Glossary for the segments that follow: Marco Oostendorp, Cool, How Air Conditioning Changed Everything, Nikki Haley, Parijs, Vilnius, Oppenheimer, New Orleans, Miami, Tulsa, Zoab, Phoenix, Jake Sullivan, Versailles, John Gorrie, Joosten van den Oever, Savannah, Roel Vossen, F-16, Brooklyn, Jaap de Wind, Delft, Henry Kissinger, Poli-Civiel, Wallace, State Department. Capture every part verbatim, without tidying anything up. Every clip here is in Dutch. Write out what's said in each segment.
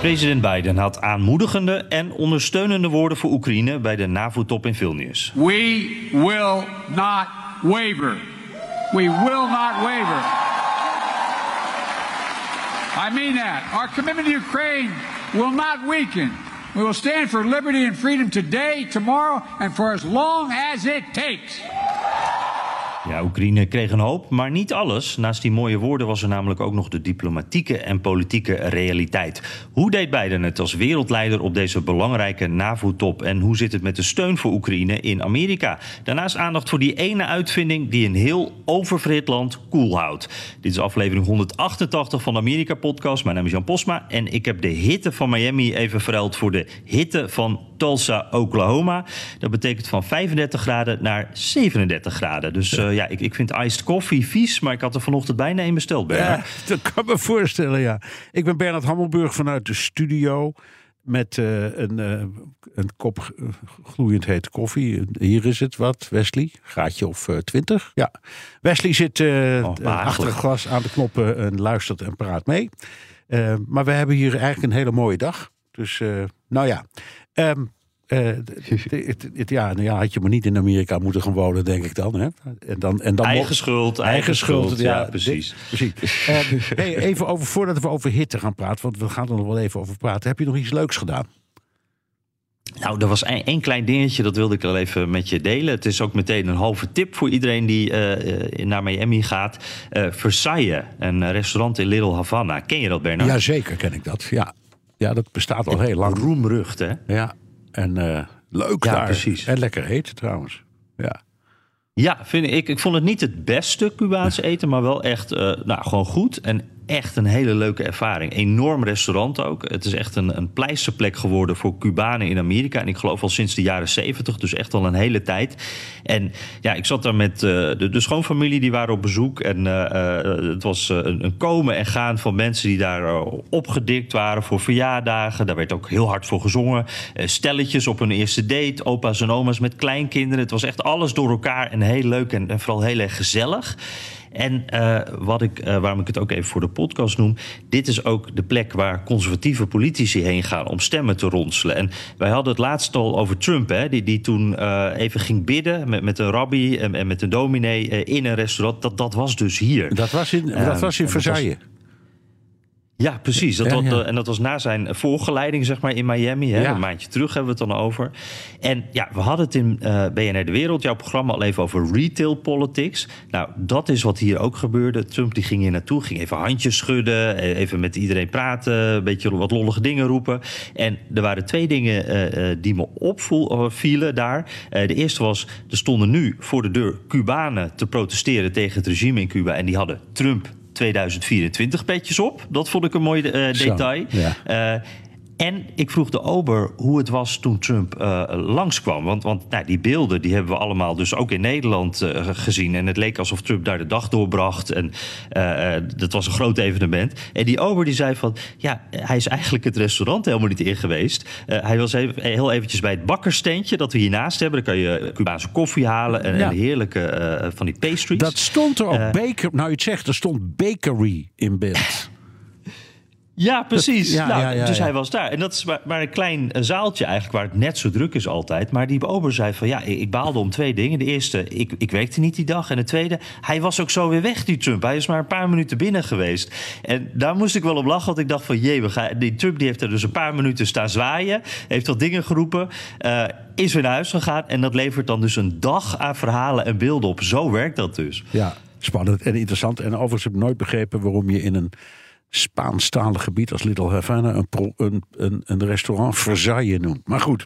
President Biden had aanmoedigende en ondersteunende woorden voor Oekraïne bij de NAVO-top in Vilnius. We will not waver. We will not waver. I mean that. Our commitment to Ukraine will not weaken. We will stand for liberty and freedom today, tomorrow and for as long as it takes. Ja, Oekraïne kreeg een hoop, maar niet alles. Naast die mooie woorden was er namelijk ook nog de diplomatieke en politieke realiteit. Hoe deed Biden het als wereldleider op deze belangrijke NAVO-top? En hoe zit het met de steun voor Oekraïne in Amerika? Daarnaast aandacht voor die ene uitvinding die een heel oververhit land koel houdt. Dit is aflevering honderdachtentachtig van de Amerika-podcast. Mijn naam is Jan Posma en ik heb de hitte van Miami even verruild voor de hitte van Tulsa, Oklahoma. Dat betekent van vijfendertig graden naar zevenendertig graden. Dus uh, ja, ik, ik vind iced coffee vies, maar ik had er vanochtend bijna een besteld, Bernard. Ja, dat kan me voorstellen, ja. Ik ben Bernard Hammelburg vanuit de studio met uh, een, uh, een kop uh, gloeiend hete koffie. Hier is het wat, Wesley. Graadje of twintig. Uh, ja. Wesley zit uh, oh, uh, achter het glas aan de knoppen en luistert en praat mee. Uh, maar we hebben hier eigenlijk een hele mooie dag. Dus, uh, nou ja... Um, uh, ja, nou ja, had je maar niet in Amerika moeten gaan wonen, denk ik dan. Hè? En dan, en dan eigen mocht... schuld, eigen, eigen schuld. schuld ja, ja, precies. precies. um, hey, even over, voordat we over hitte gaan praten, want we gaan er nog wel even over praten. Heb je nog iets leuks gedaan? Nou, er was één klein dingetje, dat wilde ik al even met je delen. Het is ook meteen een halve tip voor iedereen die uh, naar Miami gaat. Uh, Versailles, een restaurant in Little Havana. Ken je dat, Bernard? Jazeker ken ik dat, ja. Ja, dat bestaat al heel lang. Roemrucht, hè? Ja, en uh, leuk ja, daar. Precies. En lekker eten trouwens. Ja, ja vind ik, ik vond het niet het beste Cubaanse eten, maar wel echt uh, nou, gewoon goed. En echt een hele leuke ervaring. Enorm restaurant ook. Het is echt een, een pleisterplek geworden voor Cubanen in Amerika. En ik geloof al sinds de jaren zeventig, dus echt al een hele tijd. En ja, ik zat daar met uh, de, de schoonfamilie, die waren op bezoek. En uh, uh, het was uh, een, een komen en gaan van mensen die daar uh, opgedikt waren voor verjaardagen. Daar werd ook heel hard voor gezongen. Uh, stelletjes op hun eerste date. Opa's en oma's met kleinkinderen. Het was echt alles door elkaar en heel leuk en, en vooral heel erg gezellig. En uh, wat ik, uh, waarom ik het ook even voor de podcast noem... dit is ook de plek waar conservatieve politici heen gaan... om stemmen te ronselen. En wij hadden het laatst al over Trump... Hè, die, die toen uh, even ging bidden met, met een rabbi en, en met een dominee... Uh, in een restaurant. Dat, dat was dus hier. Dat was in, uh, dat was in Versailles. Ja, precies. Dat, dat, en dat was na zijn voorgeleiding, zeg maar, in Miami. Hè? Ja. Een maandje terug hebben we het dan over. En ja, we hadden het in uh, B N R De Wereld, jouw programma, al even over retail politics. Nou, dat is wat hier ook gebeurde. Trump die ging hier naartoe, ging even handjes schudden, even met iedereen praten, een beetje wat lollige dingen roepen. En er waren twee dingen uh, die me opvielen daar. Uh, de eerste was, er stonden nu voor de deur Cubanen te protesteren tegen het regime in Cuba. En die hadden Trump tweeduizend vierentwintig petjes op. Dat vond ik een mooi uh, detail. Zo, ja. uh, en ik vroeg de ober hoe het was toen Trump uh, langskwam. Want, want nou, die beelden die hebben we allemaal dus ook in Nederland uh, gezien. En het leek alsof Trump daar de dag doorbracht. En uh, uh, dat was een groot evenement. En die ober die zei van... ja, hij is eigenlijk het restaurant helemaal niet in geweest. Uh, hij was even, heel eventjes bij het bakkersteentje dat we hiernaast hebben. Dan kan je Cubaanse koffie halen en, ja. en heerlijke uh, van die pastries. Dat stond er ook. Uh, baker, nou, je het zegt, er stond bakery in beeld. Ja, precies. Ja, nou, ja, ja, dus ja. Hij was daar. En dat is maar, maar een klein zaaltje eigenlijk... waar het net zo druk is altijd. Maar die ober zei van... ja, ik baalde om twee dingen. De eerste, ik, ik werkte niet die dag. En de tweede, hij was ook zo weer weg, die Trump. Hij is maar een paar minuten binnen geweest. En daar moest ik wel op lachen. Want ik dacht van, jee, we gaan, die Trump die heeft er dus een paar minuten staan zwaaien. Heeft wat dingen geroepen. Uh, is weer naar huis gegaan. En dat levert dan dus een dag aan verhalen en beelden op. Zo werkt dat dus. Ja, spannend en interessant. En overigens heb ik nooit begrepen waarom je in een... Spaanstalig gebied als Little Havana... een, pro, een, een, een restaurant Versailles noemt. Maar goed,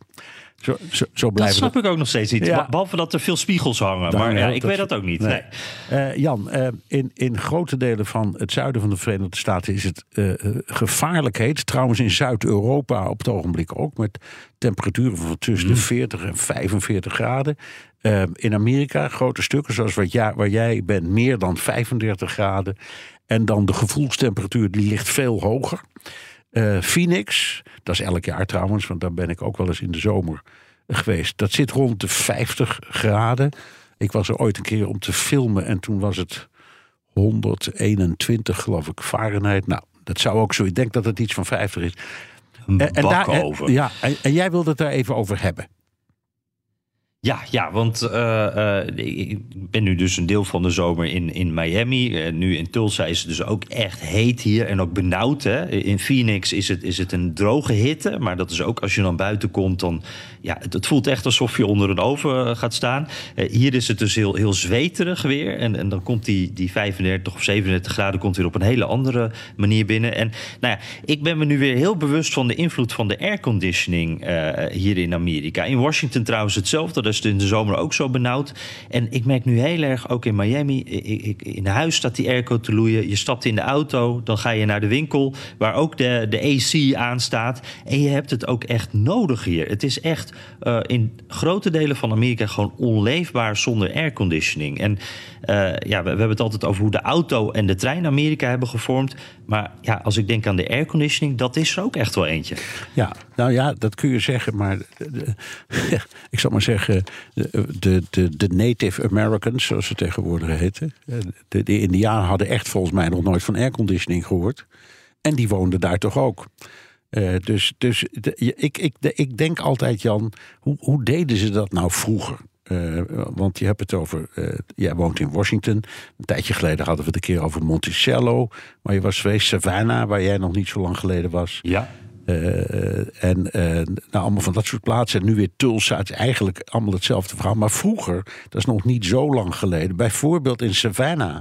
Zo, zo, zo dat snap dat. Ik ook nog steeds niet. Ja. Behalve dat er veel spiegels hangen. Daar, maar ja, ik dat, weet dat ook niet. Nee. Nee. Uh, Jan, uh, in, in grote delen van het zuiden van de Verenigde Staten is het uh, gevaarlijkheid. Trouwens in Zuid-Europa op het ogenblik ook. Met temperaturen van tussen hmm. de veertig en vijfenveertig graden. Uh, in Amerika grote stukken zoals wat ja, waar jij bent meer dan vijfendertig graden. En dan de gevoelstemperatuur die ligt veel hoger. Uh, Phoenix, dat is elk jaar trouwens, want daar ben ik ook wel eens in de zomer geweest. Dat zit rond de vijftig graden. Ik was er ooit een keer om te filmen en toen was het honderdeenentwintig, geloof ik, Fahrenheit. Nou, dat zou ook zo. Ik denk dat het iets van vijftig is. Een en, en, daar, en, ja, en, en jij wilde het daar even over hebben. Ja, ja, want uh, uh, ik ben nu dus een deel van de zomer in, in Miami. En nu in Tulsa is het dus ook echt heet hier en ook benauwd. Hè? In Phoenix is het, is het een droge hitte. Maar dat is ook als je dan buiten komt, dan ja, het, het voelt echt alsof je onder een oven gaat staan. Uh, hier is het dus heel, heel zweterig weer. En, en dan komt die, die vijfendertig of zevenendertig graden komt weer op een hele andere manier binnen. En nou ja, ik ben me nu weer heel bewust van de invloed van de airconditioning uh, hier in Amerika. In Washington trouwens hetzelfde. Dat is het in de zomer ook zo benauwd. En ik merk nu heel erg, ook in Miami, in huis staat die airco te loeien. Je stapt in de auto, dan ga je naar de winkel waar ook de, de A C aan staat. En je hebt het ook echt nodig hier. Het is echt uh, in grote delen van Amerika gewoon onleefbaar zonder airconditioning. En uh, ja, we, we hebben het altijd over hoe de auto en de trein Amerika hebben gevormd. Maar ja, als ik denk aan de airconditioning, dat is er ook echt wel eentje. Ja, nou ja, dat kun je zeggen, maar de, de, ik zal maar zeggen, De, de, de Native Americans, zoals ze tegenwoordig heten. De, de Indianen hadden echt volgens mij nog nooit van airconditioning gehoord. En die woonden daar toch ook. Uh, dus dus de, ik, ik, de, ik denk altijd, Jan, hoe, hoe deden ze dat nou vroeger? Uh, want je hebt het over, uh, jij woont in Washington. Een tijdje geleden hadden we het een keer over Monticello. Waar je was geweest, Savannah, waar jij nog niet zo lang geleden was. Ja. Uh, en uh, nou, allemaal van dat soort plaatsen. En nu weer Tulsa. Het is eigenlijk allemaal hetzelfde verhaal. Maar vroeger, dat is nog niet zo lang geleden. Bijvoorbeeld in Savannah,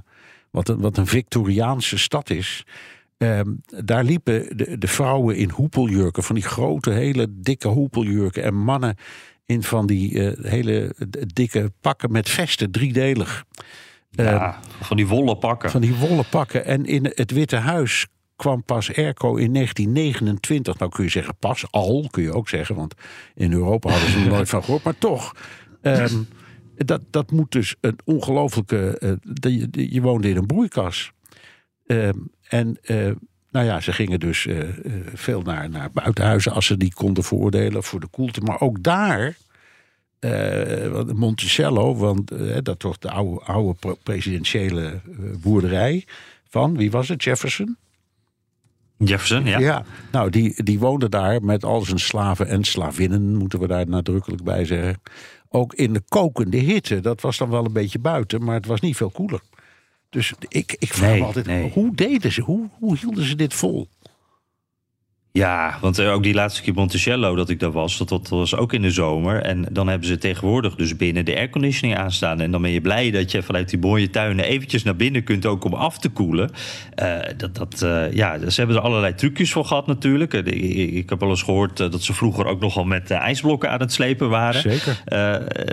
wat een, wat een Victoriaanse stad is. Uh, daar liepen de, de vrouwen in hoepeljurken. Van die grote, hele dikke hoepeljurken. En mannen in van die uh, hele dikke pakken met vesten. Driedelig. Uh, ja, van die wollen pakken. Van die wollen pakken. En in het Witte Huis kwam pas airco in negentien negenentwintig. Nou kun je zeggen pas, al kun je ook zeggen, want in Europa hadden ze er nooit van gehoord. Maar toch, um, dat, dat moet dus een ongelooflijke. Uh, de, de, je woonde in een broeikas. Um, en uh, nou ja, ze gingen dus uh, veel naar, naar buitenhuizen als ze die konden veroordelen voor de koelte. Maar ook daar, uh, Monticello, want uh, dat toch de oude, oude presidentiële boerderij van, wie was het, Jefferson? Jefferson, ja. Ja, nou, die, die woonde daar met al zijn slaven en slavinnen, moeten we daar nadrukkelijk bij zeggen. Ook in de kokende hitte, dat was dan wel een beetje buiten, maar het was niet veel koeler. Dus ik, ik vraag nee, me altijd, nee. hoe deden ze, hoe, hoe hielden ze dit vol? Ja, want ook die laatste keer Monticello dat ik daar was, dat, dat was ook in de zomer. En dan hebben ze tegenwoordig dus binnen de airconditioning aanstaan. En dan ben je blij dat je vanuit die mooie tuinen eventjes naar binnen kunt, ook om af te koelen. Uh, dat, dat, uh, ja, ze hebben er allerlei trucjes voor gehad natuurlijk. Ik, ik, ik heb wel eens gehoord dat ze vroeger ook nogal met uh, ijsblokken aan het slepen waren. Zeker. Uh,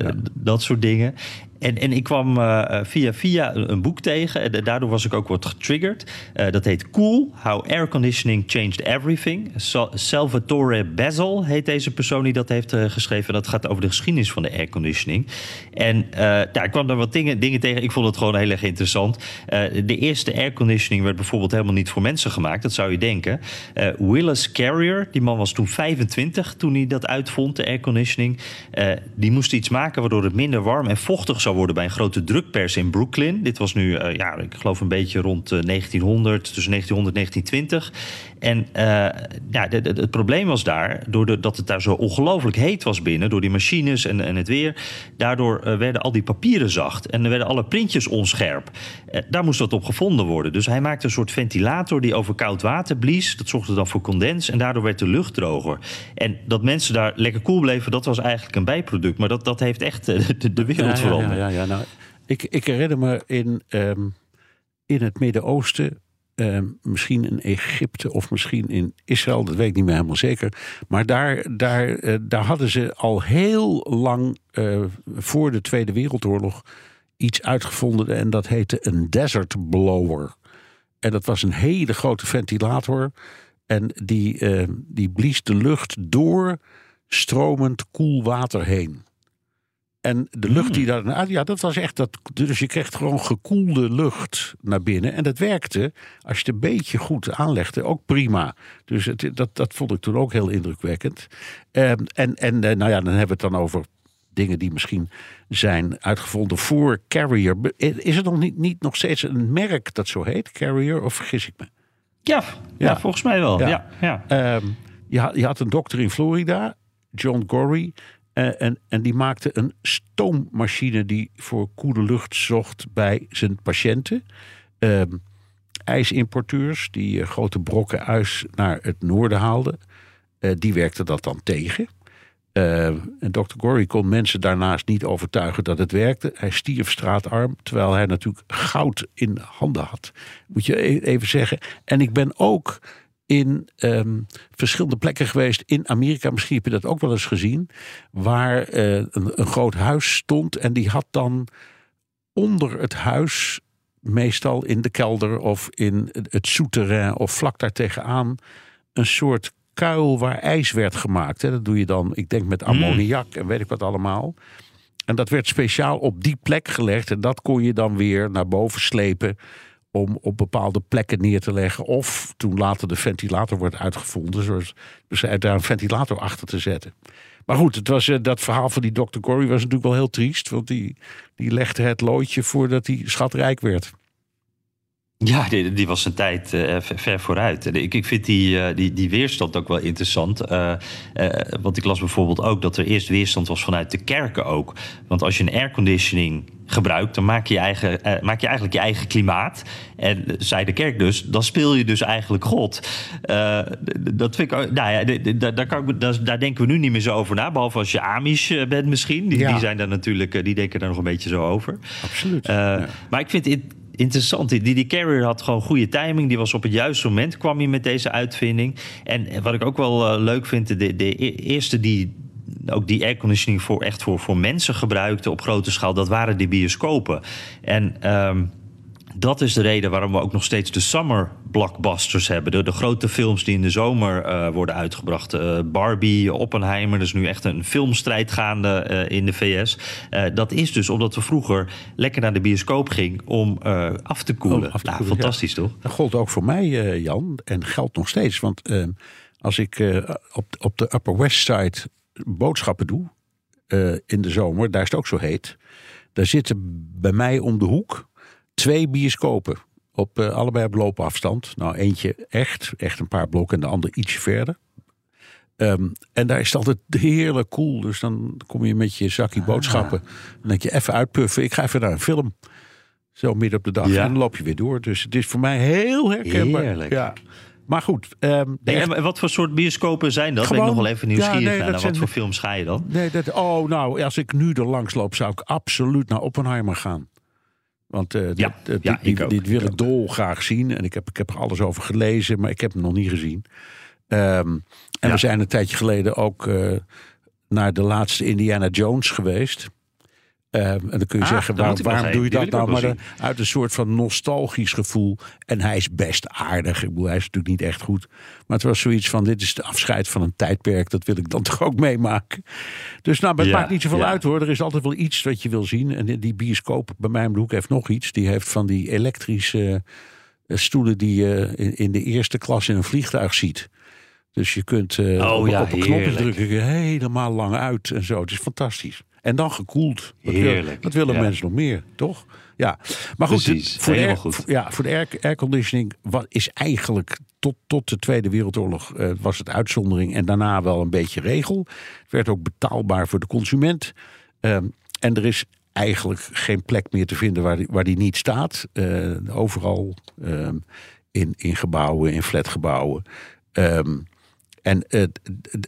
ja. Dat soort dingen. En, en ik kwam uh, via via een boek tegen. En daardoor was ik ook wat getriggerd. Uh, dat heet Cool, How Air Conditioning Changed Everything. Sa- Salvatore Bezel heet deze persoon die dat heeft uh, geschreven. Dat gaat over de geschiedenis van de airconditioning. En uh, nou, ik kwam daar wat dingen, dingen tegen. Ik vond het gewoon heel erg interessant. Uh, de eerste airconditioning werd bijvoorbeeld helemaal niet voor mensen gemaakt. Dat zou je denken. Uh, Willis Carrier, die man was toen vijfentwintig toen hij dat uitvond, de airconditioning. Uh, die moest iets maken waardoor het minder warm en vochtig zou worden bij een grote drukpers in Brooklyn. Dit was nu, uh, ja, ik geloof een beetje rond uh, negentienhonderd, tussen negentienhonderd en negentientwintig. En uh, ja, de, de, het probleem was daar, doordat het daar zo ongelooflijk heet was binnen, door die machines en, en het weer, daardoor uh, werden al die papieren zacht en er werden alle printjes onscherp. Uh, daar moest dat op gevonden worden. Dus hij maakte een soort ventilator die over koud water blies. Dat zorgde dan voor condens en daardoor werd de lucht droger. En dat mensen daar lekker koel bleven, dat was eigenlijk een bijproduct. Maar dat, dat heeft echt uh, de, de wereld ja, veranderd. Ja, ja. Ja, ja, nou, ik, ik herinner me in, um, in het Midden-Oosten Uh, misschien in Egypte of misschien in Israël, dat weet ik niet meer helemaal zeker. Maar daar, daar, uh, daar hadden ze al heel lang uh, voor de Tweede Wereldoorlog iets uitgevonden. En dat heette een desert blower. En dat was een hele grote ventilator. En die, uh, die blies de lucht door stromend koel water heen. En de lucht die daar... Nou, ja, dat was echt... Dat, dus je kreeg gewoon gekoelde lucht naar binnen. En dat werkte, als je het een beetje goed aanlegde, ook prima. Dus het, dat, dat vond ik toen ook heel indrukwekkend. Um, en en nou ja, dan hebben we het dan over dingen die misschien zijn uitgevonden voor Carrier. Is er nog niet, niet nog steeds een merk dat zo heet, Carrier? Of vergis ik me? Ja, ja. ja volgens mij wel. Ja. Ja, ja. Um, je, je had een dokter in Florida, John Gorrie. Uh, en, en die maakte een stoommachine die voor koele lucht zocht bij zijn patiënten. Uh, ijsimporteurs die uh, grote brokken ijs naar het noorden haalden. Uh, die werkte dat dan tegen. Uh, en dokter Gorrie kon mensen daarnaast niet overtuigen dat het werkte. Hij stierf straatarm, terwijl hij natuurlijk goud in handen had. Moet je even zeggen. En ik ben ook... in um, verschillende plekken geweest in Amerika. Misschien heb je dat ook wel eens gezien. Waar uh, een, een groot huis stond. En die had dan onder het huis, meestal in de kelder of in het souterrain of vlak daar tegenaan, een soort kuil waar ijs werd gemaakt. Hè. Dat doe je dan, ik denk met ammoniak mm. en weet ik wat allemaal. En dat werd speciaal op die plek gelegd. En dat kon je dan weer naar boven slepen om op bepaalde plekken neer te leggen. Of toen later de ventilator wordt uitgevonden, zoals dus daar een ventilator achter te zetten. Maar goed, het was, uh, dat verhaal van die dokter Gorrie was natuurlijk wel heel triest. Want die, die legde het loodje voordat hij schatrijk werd. Ja, die, die was zijn tijd uh, ver vooruit. Ik, ik vind die, uh, die, die weerstand ook wel interessant. Uh, uh, want ik las bijvoorbeeld ook dat er eerst weerstand was vanuit de kerken ook. Want als je een airconditioning gebruikt, dan maak je, je eigen, uh, maak je eigenlijk je eigen klimaat. En zei de kerk dus, dan speel je dus eigenlijk God. Uh, dat vind ik ook, nou ja, daar, daar, kan ik, daar, daar denken we nu niet meer zo over na. Behalve als je Amish bent misschien. Die, ja. die zijn daar natuurlijk, die denken daar nog een beetje zo over. Absoluut. Uh, ja. Maar ik vind het interessant. Die, die Carrier had gewoon goede timing. Die was op het juiste moment, kwam hij met deze uitvinding. En wat ik ook wel uh, leuk vind, de, de eerste die ook die airconditioning voor echt voor, voor mensen gebruikte op grote schaal, dat waren die bioscopen. En um, dat is de reden waarom we ook nog steeds de summer blockbusters hebben. De, de grote films die in de zomer uh, worden uitgebracht. Uh, Barbie, Oppenheimer, er is nu echt een filmstrijd gaande uh, in de V S. Uh, dat is dus omdat we vroeger lekker naar de bioscoop gingen om uh, af te koelen. Oh, af te nou, koelen fantastisch, ja. Toch? Dat gold ook voor mij, uh, Jan, en geldt nog steeds. Want uh, als ik uh, op, op de Upper West Side boodschappen doe uh, in de zomer, daar is het ook zo heet. Daar zitten bij mij om de hoek twee bioscopen op uh, allebei op loopafstand. Nou, eentje echt, echt een paar blokken en de ander ietsje verder. Um, en daar is het altijd heerlijk cool. Dus dan kom je met je zakje boodschappen. Dan denk je even uitpuffen. Ik ga even naar een film. Zo midden op de dag. Ja. En dan loop je weer door. Dus het is voor mij heel herkenbaar. Heerlijk. Ja. Maar goed. Um, nee, en wat voor soort bioscopen zijn dat? Gewoon, ben ik nog wel even nieuwsgierig. Ja, nee, naar. Nou, wat voor films ga je dan? Nee, dat, oh, nou, als ik nu er langs loop, zou ik absoluut naar Oppenheimer gaan. Want uh, ja, dit, ja, dit, dit, dit wil ik, ik dolgraag zien. En ik heb, ik heb er alles over gelezen, maar ik heb hem nog niet gezien. Um, en ja. we zijn een tijdje geleden ook uh, naar de laatste Indiana Jones geweest. Um, en dan kun je ah, zeggen, waar, waarom doe je dat nou? Maar de, uit een soort van nostalgisch gevoel. En hij is best aardig. Ik bedoel, hij is natuurlijk niet echt goed. Maar het was zoiets van, dit is de afscheid van een tijdperk. Dat wil ik dan toch ook meemaken. Dus nou, maar het ja, maakt niet zoveel ja. uit hoor. Er is altijd wel iets wat je wil zien. En die bioscoop bij mij om de hoek heeft nog iets. Die heeft van die elektrische uh, stoelen die je uh, in de eerste klas in een vliegtuig ziet. Dus je kunt uh, oh, op, ja, op een knopje drukken helemaal lang uit en zo. Het is fantastisch. En dan gekoeld. Dat, wil, dat willen ja. mensen nog meer, toch? Ja, maar goed, Precies, voor, de air, goed. Ja, voor de air, airconditioning wat is eigenlijk tot, tot de Tweede Wereldoorlog uh, was het uitzondering en daarna wel een beetje regel. Het werd ook betaalbaar voor de consument. Um, en er is eigenlijk geen plek meer te vinden waar die, waar die niet staat. Uh, overal um, in, in gebouwen, in flatgebouwen. Um, En het,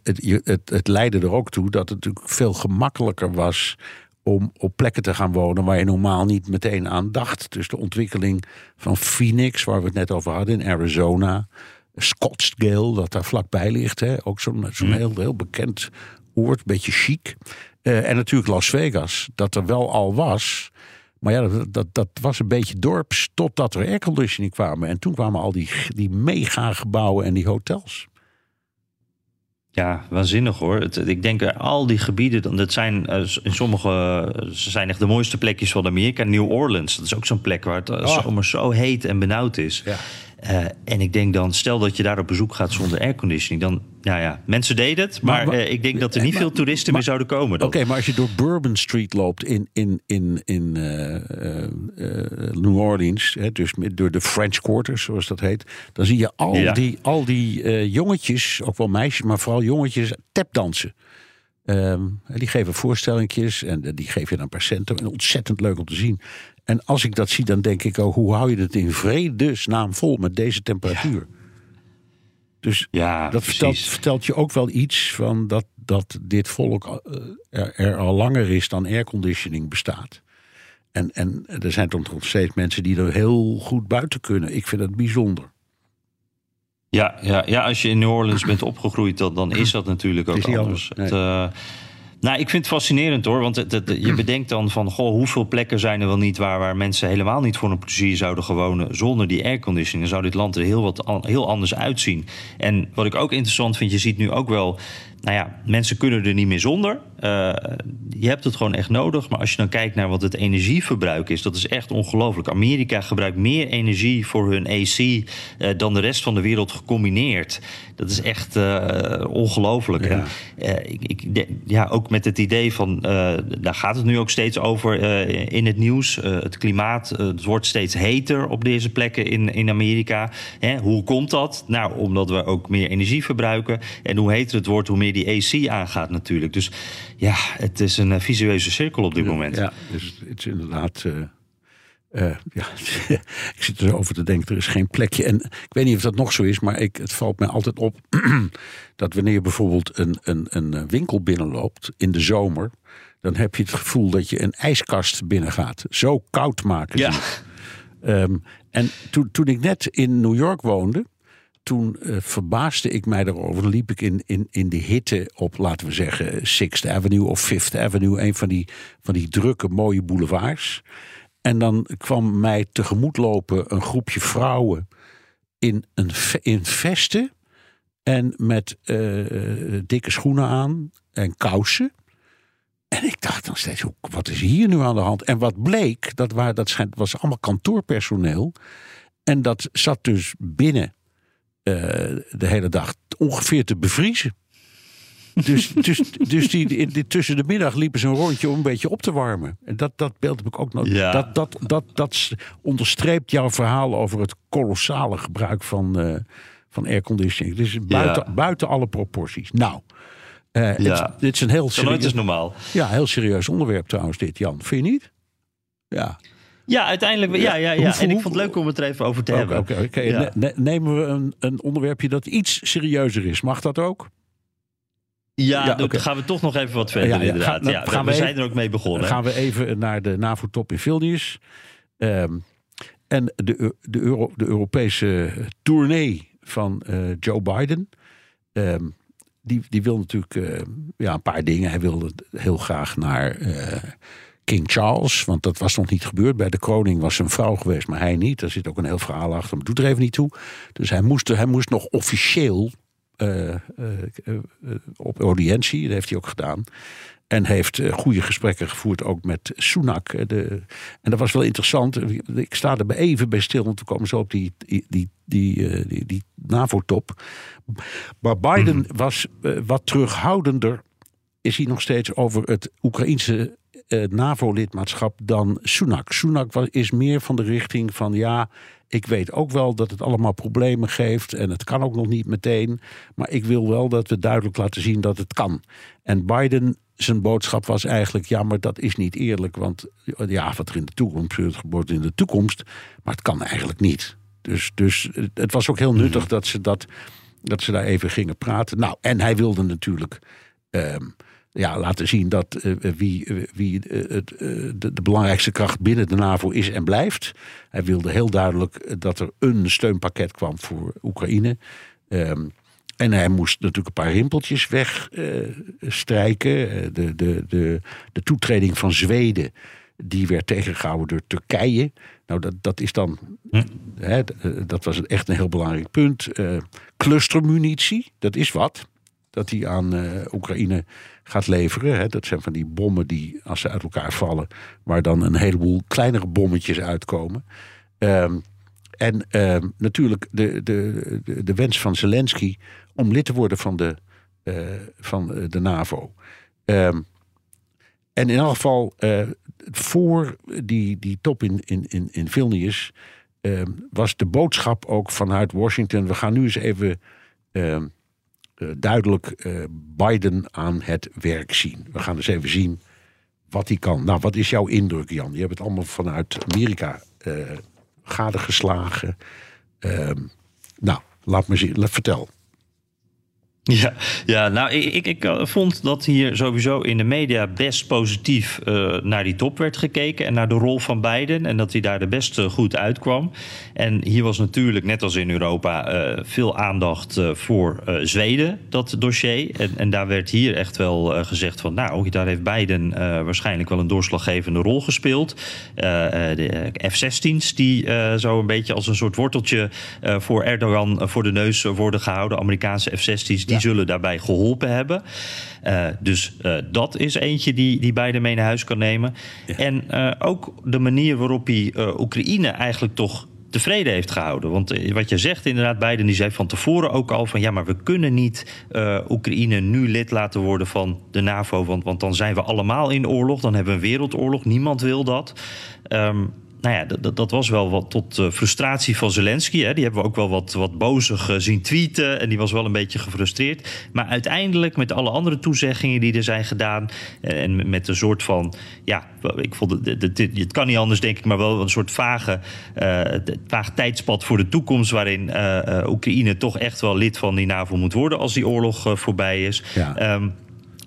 het, het, het leidde er ook toe dat het natuurlijk veel gemakkelijker was om op plekken te gaan wonen waar je normaal niet meteen aan dacht. Dus de ontwikkeling van Phoenix, waar we het net over hadden, in Arizona. Scottsdale, dat daar vlakbij ligt. Hè? Ook zo'n, zo'n mm. heel, heel bekend oord, beetje chic. Uh, en natuurlijk Las Vegas, dat er wel al was. Maar ja, dat, dat, dat was een beetje dorps totdat er airconditioning kwamen. En toen kwamen al die, die mega gebouwen en die hotels. Ja, waanzinnig hoor. Het, ik denk al die gebieden, dat zijn in sommige zijn echt de mooiste plekjes van Amerika. New Orleans, dat is ook zo'n plek waar het oh. zomer zo heet en benauwd is. Ja. Uh, en ik denk dan, stel dat je daar op bezoek gaat zonder airconditioning, dan, nou ja, mensen deden het, maar, maar uh, ik denk dat er niet maar, veel toeristen maar, meer zouden komen. Oké, okay, maar als je door Bourbon Street loopt in, in, in, in uh, uh, New Orleans, hè, dus door de French Quarter, zoals dat heet, dan zie je al ja. die, al die uh, jongetjes, ook wel meisjes, maar vooral jongetjes, tapdansen. Um, die geven voorstellingjes en die geef je dan per centen. En ontzettend leuk om te zien. En als ik dat zie, dan denk ik ook, hoe hou je het in vredesnaam vol met deze temperatuur? Ja. Dus ja, dat vertelt, vertelt je ook wel iets van dat, dat dit volk er, er al langer is dan airconditioning bestaat. En, en er zijn toch nog steeds mensen die er heel goed buiten kunnen. Ik vind dat bijzonder. Ja, ja, ja, als je in New Orleans bent opgegroeid, dan, dan is dat natuurlijk ook anders. anders. Nee. Het, uh, nou, ik vind het fascinerend hoor, want het, het, je bedenkt dan van, goh, hoeveel plekken zijn er wel niet waar, waar mensen helemaal niet voor een plezier zouden gewonen zonder die airconditioning. Dan zou dit land er heel, wat, heel anders uitzien. En wat ik ook interessant vind, je ziet nu ook wel, nou ja, mensen kunnen er niet meer zonder. Uh, je hebt het gewoon echt nodig. Maar als je dan kijkt naar wat het energieverbruik is, dat is echt ongelooflijk. Amerika gebruikt meer energie voor hun A C uh, dan de rest van de wereld gecombineerd. Dat is echt uh, ongelooflijk. Ja. Uh, ik, ik, de, ja, ook met het idee van, uh, daar gaat het nu ook steeds over uh, in het nieuws. Uh, het klimaat, uh, het wordt steeds heter op deze plekken in, in Amerika. Hè, hoe komt dat? Nou, omdat we ook meer energie verbruiken. En hoe heter het wordt, hoe meer die A C aangaat natuurlijk. Dus ja, het is een uh, visueuze cirkel op dit ja, moment. Ja, dus het is inderdaad... Uh, uh, ja, ik zit er zo over te denken, er is geen plekje. En ik weet niet of dat nog zo is, maar ik, het valt mij altijd op... dat wanneer bijvoorbeeld een, een, een winkel binnenloopt in de zomer... dan heb je het gevoel dat je een ijskast binnengaat. Zo koud maken ze. Ja. Um, en toen, toen ik net in New York woonde... Toen uh, verbaasde ik mij daarover. Dan liep ik in, in, in de hitte op, laten we zeggen, Sixth Avenue of Fifth Avenue. Een van die, van die drukke, mooie boulevards. En dan kwam mij tegemoet lopen een groepje vrouwen in, een, in vesten. En met uh, dikke schoenen aan en kousen. En ik dacht dan steeds, wat is hier nu aan de hand? En wat bleek, dat, waar, dat schijnt, was allemaal kantoorpersoneel. En dat zat dus binnen... Uh, de hele dag ongeveer te bevriezen. Dus, dus, dus die, die, die, tussen de middag liepen ze een rondje om een beetje op te warmen. En dat, dat beeld heb ik ook nog. Ja. Dat, dat, dat, dat onderstreept jouw verhaal over het kolossale gebruik van, uh, van airconditioning. Dus buiten, ja. buiten alle proporties. Nou, uh, ja. het, dit is een heel serieus, is normaal. Ja, heel serieus onderwerp trouwens dit, Jan. Vind je niet? Ja. Ja, uiteindelijk. Ja, ja, ja. En ik vond het leuk om het er even over te okay, hebben. Okay, okay. Ja. Ne- nemen we een, een onderwerpje dat iets serieuzer is. Mag dat ook? Ja, ja dan okay. gaan we toch nog even wat verder ja, ja, inderdaad. Ga, nou, ja, gaan we, we zijn er ook mee begonnen. Gaan we even naar de NAVO-top in Vilnius. Um, en de, de, Euro, de Europese tournee van uh, Joe Biden. Um, die, die wil natuurlijk uh, ja, een paar dingen. Hij wilde heel graag naar... Uh, King Charles, want dat was nog niet gebeurd. Bij de koning was zijn vrouw geweest, maar hij niet. Daar zit ook een heel verhaal achter, maar doet er even niet toe. Dus hij moest, hij moest nog officieel uh, uh, uh, op audiëntie. Dat heeft hij ook gedaan. En heeft uh, goede gesprekken gevoerd ook met Sunak. De, en dat was wel interessant. Ik sta er even bij stil, want we komen zo op die, die, die, die, uh, die, die NAVO-top. Maar Biden mm-hmm. was uh, wat terughoudender... is hij nog steeds over het Oekraïense... Uh, NAVO-lidmaatschap dan Sunak. Sunak was, is meer van de richting van... ja, ik weet ook wel dat het allemaal problemen geeft... en het kan ook nog niet meteen... maar ik wil wel dat we duidelijk laten zien dat het kan. En Biden, zijn boodschap was eigenlijk... ja, maar dat is niet eerlijk, want ja, wat er in de toekomst gebeurt in de toekomst... maar het kan eigenlijk niet. Dus, dus het was ook heel nuttig mm-hmm. dat, ze dat, dat ze daar even gingen praten. Nou, en hij wilde natuurlijk... Uh, ja, laten zien dat uh, wie, uh, wie uh, het, uh, de, de belangrijkste kracht binnen de NAVO is en blijft. Hij wilde heel duidelijk dat er een steunpakket kwam voor Oekraïne. Um, en hij moest natuurlijk een paar rimpeltjes wegstrijken. Uh, de, de, de, de toetreding van Zweden, die werd tegengehouden door Turkije. Nou, dat, dat is dan... Hm. Hè, dat was echt een heel belangrijk punt. Uh, clustermunitie, dat is wat. Dat hij aan uh, Oekraïne gaat leveren. Hè. Dat zijn van die bommen die, als ze uit elkaar vallen, waar dan een heleboel kleinere bommetjes uitkomen. Um, en um, natuurlijk de, de, de, de wens van Zelensky om lid te worden van de, uh, van de NAVO. Um, en in elk geval, uh, voor die, die top in, in, in, in Vilnius, um, was de boodschap ook vanuit Washington: we gaan nu eens even... Um, duidelijk uh, Biden aan het werk zien. We gaan eens even zien wat hij kan. Nou, wat is jouw indruk, Jan? Je hebt het allemaal vanuit Amerika uh, gadegeslagen. Uh, nou, laat me zien. Laat, vertel. Ja, ja, nou, ik, ik, ik vond dat hier sowieso in de media best positief uh, naar die top werd gekeken en naar de rol van Biden en dat hij daar de best uh, goed uitkwam. En hier was natuurlijk, net als in Europa, uh, veel aandacht uh, voor uh, Zweden, dat dossier. En, en daar werd hier echt wel uh, gezegd van, nou, daar heeft Biden uh, waarschijnlijk wel een doorslaggevende rol gespeeld. Uh, de F zestien's die uh, zo een beetje als een soort worteltje uh, voor Erdogan uh, voor de neus worden gehouden, Amerikaanse F zestien's... die zullen daarbij geholpen hebben. Uh, dus uh, dat is eentje die, die Biden mee naar huis kan nemen. Ja. En uh, ook de manier waarop hij uh, Oekraïne eigenlijk toch tevreden heeft gehouden. Want wat je zegt inderdaad, Biden die zei van tevoren ook al van ja, maar we kunnen niet uh, Oekraïne nu lid laten worden van de NAVO. Want, want dan zijn we allemaal in oorlog. Dan hebben we een wereldoorlog. Niemand wil dat. Um, Nou ja, dat, dat was wel wat tot uh, frustratie van Zelensky. Hè. Die hebben we ook wel wat, wat bozig uh, zien tweeten. En die was wel een beetje gefrustreerd. Maar uiteindelijk, met alle andere toezeggingen die er zijn gedaan... en, en met een soort van... ja, ik vond het, het, het, het kan niet anders, denk ik... maar wel een soort vage, uh, vaag tijdspad voor de toekomst... waarin uh, uh, Oekraïne toch echt wel lid van die NAVO moet worden... als die oorlog uh, voorbij is... Ja. Um,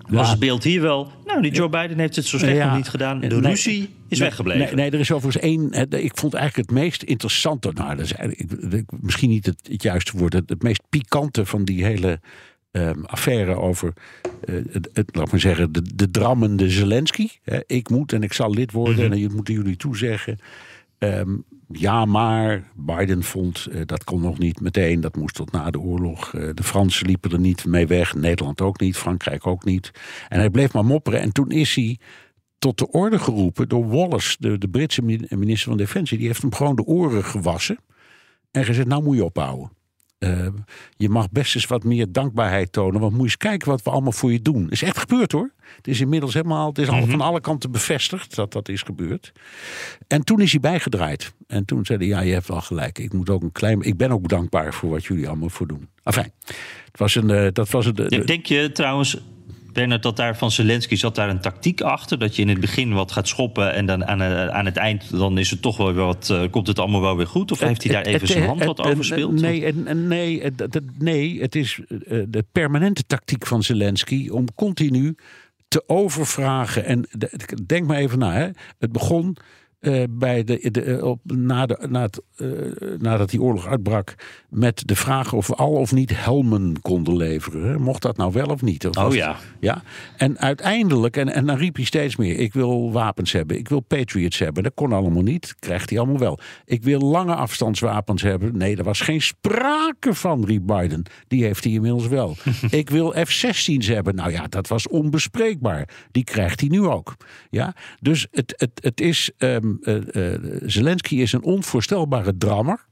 Was ja. het beeld hier wel... Nou, die Joe Biden heeft het zo slecht ja. nog niet gedaan. De nee, ruzie is nee, weggebleven. Nee, nee, er is overigens één... Ik vond eigenlijk het meest interessante... Nou, dat is eigenlijk, misschien niet het, het juiste woord... Het, het meest pikante van die hele um, affaire over... Uh, het, het, laat maar zeggen, de, de drammende Zelensky. He, ik moet en ik zal lid worden... Mm-hmm. en dat moeten jullie toezeggen. Um, ja, maar Biden vond... Uh, dat kon nog niet meteen. Dat moest tot na de oorlog. Uh, de Fransen liepen er niet mee weg. Nederland ook niet. Frankrijk ook niet. En hij bleef maar mopperen. En toen is hij tot de orde geroepen door Wallace, de, de Britse minister van Defensie. Die heeft hem gewoon de oren gewassen. En gezegd, nou moet je ophouden. Uh, je mag best eens wat meer dankbaarheid tonen. Want moet je eens kijken wat we allemaal voor je doen. Is echt gebeurd, hoor. Het is inmiddels helemaal, het is mm-hmm. al van alle kanten bevestigd dat dat is gebeurd. En toen is hij bijgedraaid. En toen zei hij, ja, je hebt wel gelijk. Ik moet ook een klein, ik ben ook dankbaar voor wat jullie allemaal voor doen. Enfin, het was een, uh, dat was een... Uh, Denk je trouwens... Bernard, dat daar van Zelensky zat daar een tactiek achter. Dat je in het begin wat gaat schoppen en dan aan, aan het eind dan is het toch wel wat, uh, komt het allemaal wel weer goed? Of het, heeft hij daar het, even het, zijn hand het, wat over gespeeld? Nee, nee, het, nee, het is de permanente tactiek van Zelensky om continu te overvragen. En denk maar even na, hè. Het begon uh, bij de, de, op, na de, na het, uh, nadat die oorlog uitbrak met de vraag of we al of niet helmen konden leveren. Hè. Mocht dat nou wel of niet? Of oh ja. Het, ja. En uiteindelijk, en, en dan riep hij steeds meer... ik wil wapens hebben, ik wil Patriots hebben. Dat kon allemaal niet, krijgt hij allemaal wel. Ik wil lange afstandswapens hebben. Nee, daar was geen sprake van, riep Biden. Die heeft hij inmiddels wel. Ik wil F zestien's hebben. Nou ja, dat was onbespreekbaar. Die krijgt hij nu ook. Ja? Dus het, het, het is... Um, Uh, uh, Zelensky is een onvoorstelbare drammer.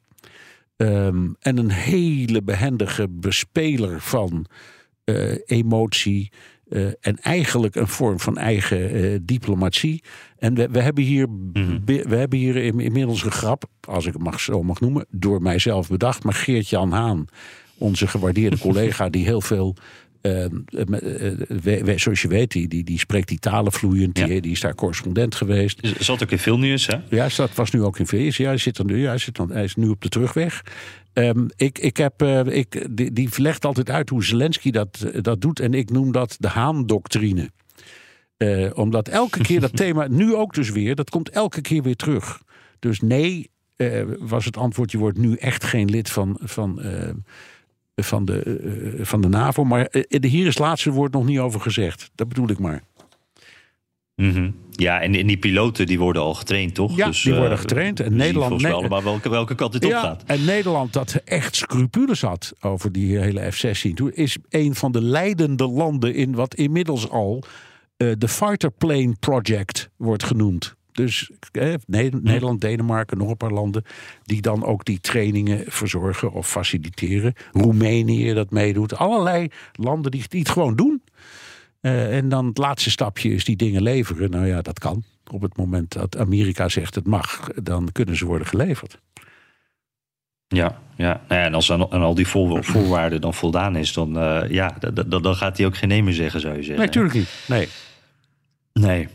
Um, en een hele behendige bespeler van uh, emotie. Uh, en eigenlijk een vorm van eigen uh, diplomatie. En we, we hebben hier, mm-hmm. be, we hebben hier in, inmiddels een grap, als ik het mag, zo mag noemen, door mijzelf bedacht. Maar Geert-Jan Haan, onze gewaardeerde collega, die heel veel... Uh, we, we, zoals je weet, die, die, die spreekt die talen vloeiend. Ja. Die, die is daar correspondent geweest. Zat ook in Vilnius, hè? Ja, zat, was nu ook in Vilnius. Ja, hij, zit er nu, ja, hij, zit er, hij is nu op de terugweg. Um, ik, ik heb, uh, ik, die, die legt altijd uit hoe Zelensky dat, dat doet. En ik noem dat de Haan-doctrine. Uh, omdat elke keer dat thema, nu ook dus weer, dat komt elke keer weer terug. Dus nee, uh, was het antwoord, je wordt nu echt geen lid van, van, uh, van, de, uh, van de NAVO. Maar uh, hier is het laatste woord nog niet over gezegd. Dat bedoel ik maar. Mm-hmm. Ja, en, en die piloten die worden al getraind, toch? Ja, dus, die worden uh, getraind. En Nederland, wel allemaal welke, welke kant dit ja, op gaat. En Nederland, dat echt scrupules had over die hele F zestien... is een van de leidende landen in wat inmiddels al uh, de Fighter Plane Project wordt genoemd. Dus eh, Nederland, Denemarken, nog een paar landen die dan ook die trainingen verzorgen of faciliteren. Roemenië dat meedoet. Allerlei landen die, die het gewoon doen. Uh, en dan het laatste stapje is die dingen leveren. Nou ja, dat kan. Op het moment dat Amerika zegt het mag, dan kunnen ze worden geleverd. Ja, ja. Nou ja en als aan, aan al die vol, voorwaarden dan voldaan is, dan, uh, ja, d- d- dan gaat hij ook geen nee meer zeggen, zou je zeggen. Nee, natuurlijk niet. Nee. Nee.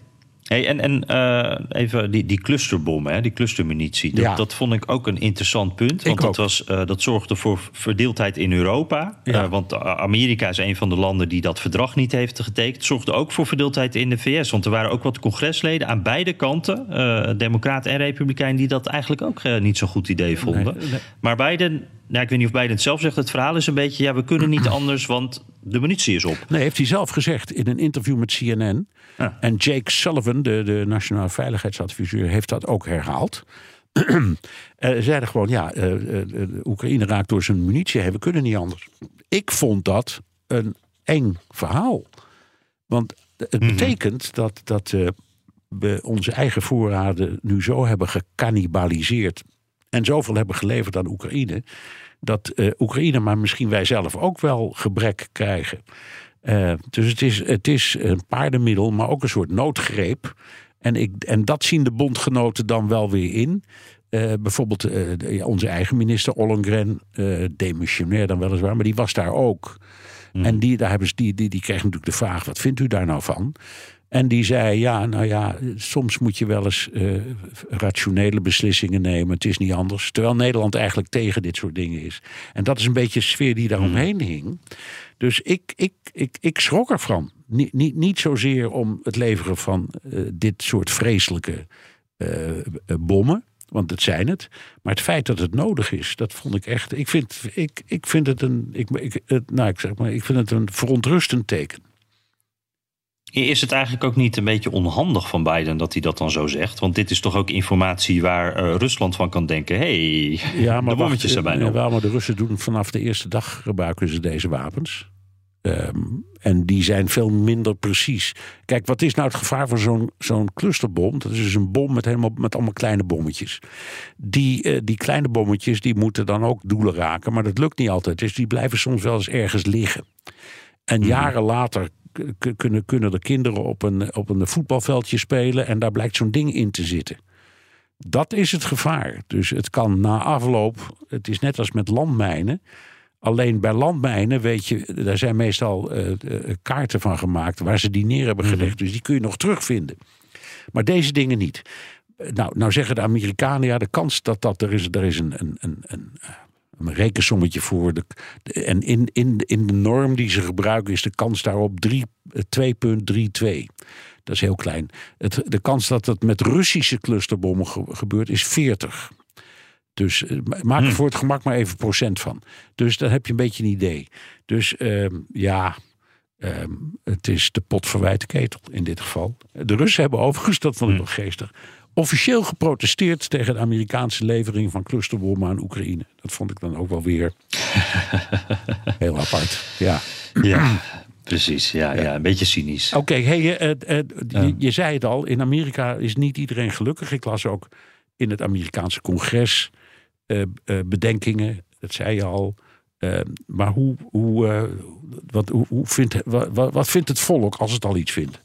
Hey, en en uh, even die, die clusterbom, hè, die clustermunitie. Dat, ja. dat vond ik ook een interessant punt. Want dat, was, uh, dat zorgde voor verdeeldheid in Europa. Ja. Uh, want Amerika is een van de landen die dat verdrag niet heeft getekend. Het zorgde ook voor verdeeldheid in de V S. Want er waren ook wat congresleden aan beide kanten, Uh, Democrat en Republikein, die dat eigenlijk ook uh, niet zo'n goed idee vonden. Nee, nee. Maar Biden, nou, ik weet niet of Biden het zelf zegt, het verhaal is een beetje, ja, we kunnen niet anders, want de munitie is op. Nee, heeft hij zelf gezegd in een interview met C N N. Ja. En Jake Sullivan, de, de nationale veiligheidsadviseur, heeft dat ook herhaald. uh, zeiden gewoon, ja, uh, uh, Oekraïne raakt door zijn munitie heen, we kunnen niet anders. Ik vond dat een eng verhaal. Want het mm-hmm. betekent dat, dat uh, we onze eigen voorraden nu zo hebben gekannibaliseerd en zoveel hebben geleverd aan Oekraïne, dat uh, Oekraïne, maar misschien wij zelf ook wel gebrek krijgen. Uh, dus het is, het is een paardenmiddel, maar ook een soort noodgreep. En, ik, en dat zien de bondgenoten dan wel weer in. Uh, bijvoorbeeld uh, de, ja, onze eigen minister Ollongren, uh, demissionair dan weliswaar, maar die was daar ook. Mm. En die, daar hebben ze, die, die, die kreeg natuurlijk de vraag, wat vindt u daar nou van? En die zei, ja, nou ja, soms moet je wel eens uh, rationele beslissingen nemen. Het is niet anders. Terwijl Nederland eigenlijk tegen dit soort dingen is. En dat is een beetje de sfeer die daar omheen hing. Dus ik, ik, ik, ik schrok ervan. Niet, niet, niet zozeer om het leveren van uh, dit soort vreselijke uh, bommen. Want dat zijn het. Maar het feit dat het nodig is, dat vond ik echt. Ik vind, ik, ik vind het een. Ik, ik, het, nou, ik zeg maar, ik vind het een verontrustend teken. Is het eigenlijk ook niet een beetje onhandig van Biden dat hij dat dan zo zegt? Want dit is toch ook informatie waar uh, Rusland van kan denken. Hé, hey, ja, de bommetjes zijn bijna op. Ja, maar de Russen doen vanaf de eerste dag gebruiken ze deze wapens. Um, en die zijn veel minder precies. Kijk, wat is nou het gevaar van zo'n, zo'n clusterbom? Dat is dus een bom met, helemaal, met allemaal kleine bommetjes. Die, uh, die kleine bommetjes die moeten dan ook doelen raken. Maar dat lukt niet altijd. Dus die blijven soms wel eens ergens liggen. En jaren mm. later Kunnen, kunnen de kinderen op een, op een voetbalveldje spelen en daar blijkt zo'n ding in te zitten. Dat is het gevaar. Dus het kan na afloop, het is net als met landmijnen. Alleen bij landmijnen, weet je, daar zijn meestal uh, kaarten van gemaakt waar ze die neer hebben gelegd. Dus die kun je nog terugvinden. Maar deze dingen niet. Nou, nou zeggen de Amerikanen, ja, de kans dat dat er is, er is een... een, een, een Een rekensommetje voor. De, en in, in, in de norm die ze gebruiken is de kans daarop twee komma drieëndertig. Dat is heel klein. Het, de kans dat dat met Russische clusterbommen ge, gebeurt is veertig. Dus maak er voor het gemak maar even procent van. Dus dan heb je een beetje een idee. Dus um, ja, um, het is de pot verwijt de ketel in dit geval. De Russen hebben overigens, dat vond ik nog geestig, officieel geprotesteerd tegen de Amerikaanse levering van clusterbommen aan Oekraïne. Dat vond ik dan ook wel weer heel apart. Ja, ja precies. Ja, ja. ja, een beetje cynisch. Oké, okay, hey, je, uh, uh, uh. je, je zei het al. In Amerika is niet iedereen gelukkig. Ik las ook in het Amerikaanse congres uh, uh, bedenkingen. Dat zei je al. Uh, maar hoe, hoe, uh, wat, hoe, hoe vindt, wat, wat vindt het volk als het al iets vindt?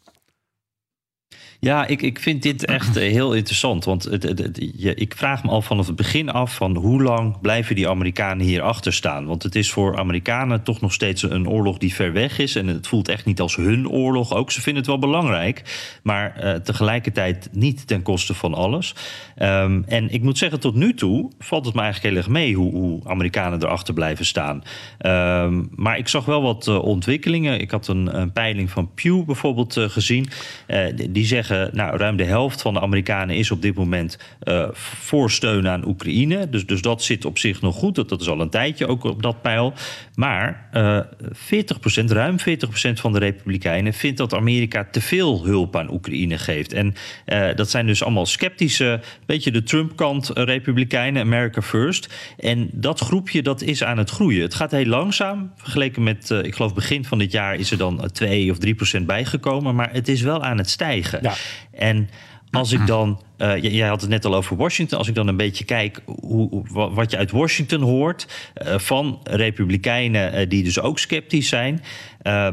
Ja, ik, ik vind dit echt heel interessant. Want het, het, het, je, ik vraag me al vanaf het begin af van hoe lang blijven die Amerikanen hier achter staan? Want het is voor Amerikanen toch nog steeds een oorlog die ver weg is. En het voelt echt niet als hun oorlog ook. Ze vinden het wel belangrijk. Maar uh, tegelijkertijd niet ten koste van alles. Um, en ik moet zeggen, tot nu toe valt het me eigenlijk heel erg mee hoe, hoe Amerikanen erachter blijven staan. Um, maar ik zag wel wat uh, ontwikkelingen. Ik had een, een peiling van Pew bijvoorbeeld uh, gezien. Uh, die zeggen nou, ruim de helft van de Amerikanen is op dit moment uh, voor steun aan Oekraïne. Dus, dus dat zit op zich nog goed. Dat, dat is al een tijdje ook op dat peil. Maar uh, veertig procent, ruim veertig procent van de Republikeinen vindt dat Amerika te veel hulp aan Oekraïne geeft. En uh, dat zijn dus allemaal sceptische, een beetje de Trump-kant Republikeinen, America First. En dat groepje, dat is aan het groeien. Het gaat heel langzaam. Vergeleken met, uh, ik geloof begin van dit jaar is er dan twee of drie procent bijgekomen. Maar het is wel aan het stijgen. Ja. En als ik dan, uh, jij had het net al over Washington, als ik dan een beetje kijk hoe, wat je uit Washington hoort uh, van Republikeinen uh, die dus ook sceptisch zijn. Uh,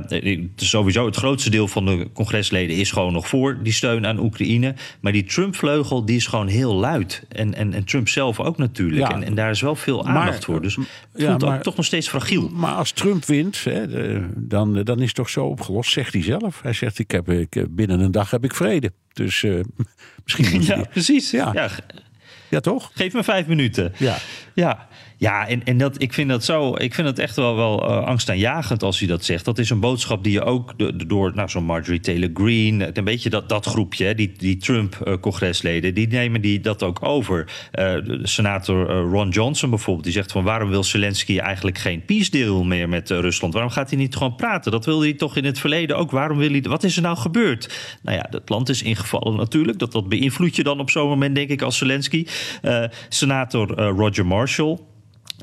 sowieso het grootste deel van de congresleden is gewoon nog voor die steun aan Oekraïne. Maar die Trump-vleugel die is gewoon heel luid. En, en, en Trump zelf ook natuurlijk. Ja, en, en daar is wel veel aandacht maar, voor. Dus het ja, voelt maar, ook toch nog steeds fragiel. Maar als Trump wint, hè, dan, dan is het toch zo opgelost, zegt hij zelf. Hij zegt, ik heb, ik, binnen een dag heb ik vrede. Dus uh, misschien... Ja, precies. Ja. Ja. Ja, toch? Geef me vijf minuten. Ja, ja. Ja, en, en dat, ik vind dat zo. Ik vind dat echt wel, wel uh, angstaanjagend als hij dat zegt. Dat is een boodschap die je ook de, de, door nou, zo'n Marjorie Taylor Greene, een beetje dat, dat groepje, hè, die, die Trump-congresleden, die nemen die dat ook over. Uh, senator uh, Ron Johnson bijvoorbeeld, die zegt van waarom wil Zelensky eigenlijk geen peace deal meer met uh, Rusland? Waarom gaat hij niet gewoon praten? Dat wilde hij toch in het verleden ook. Waarom wil hij? Wat is er nou gebeurd? Nou ja, dat land is ingevallen natuurlijk. Dat, dat beïnvloedt je dan op zo'n moment, denk ik, als Zelensky. Uh, senator uh, Roger Marshall,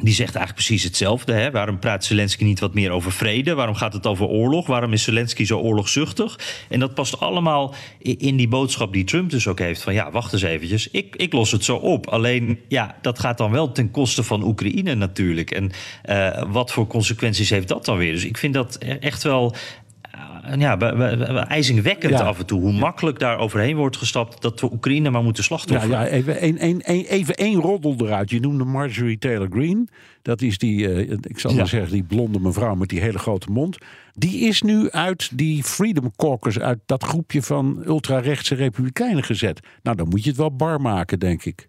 die zegt eigenlijk precies hetzelfde. Hè? Waarom praat Zelensky niet wat meer over vrede? Waarom gaat het over oorlog? Waarom is Zelensky zo oorlogzuchtig? En dat past allemaal in die boodschap die Trump dus ook heeft. Van ja, wacht eens eventjes. Ik, ik los het zo op. Alleen, ja, dat gaat dan wel ten koste van Oekraïne natuurlijk. En uh, wat voor consequenties heeft dat dan weer? Dus ik vind dat echt wel... Ja, we, we, we, ijzingwekkend ja. Af en toe. Hoe makkelijk daar overheen wordt gestapt dat we Oekraïne maar moeten slachtofferen. Ja, ja, even één een, een, een, een roddel eruit. Je noemde Marjorie Taylor Greene. Dat is die, uh, ik zal maar ja. zeggen, die blonde mevrouw met die hele grote mond. Die is nu uit die Freedom Caucus, uit dat groepje van ultrarechtse Republikeinen gezet. Nou, dan moet je het wel bar maken, denk ik.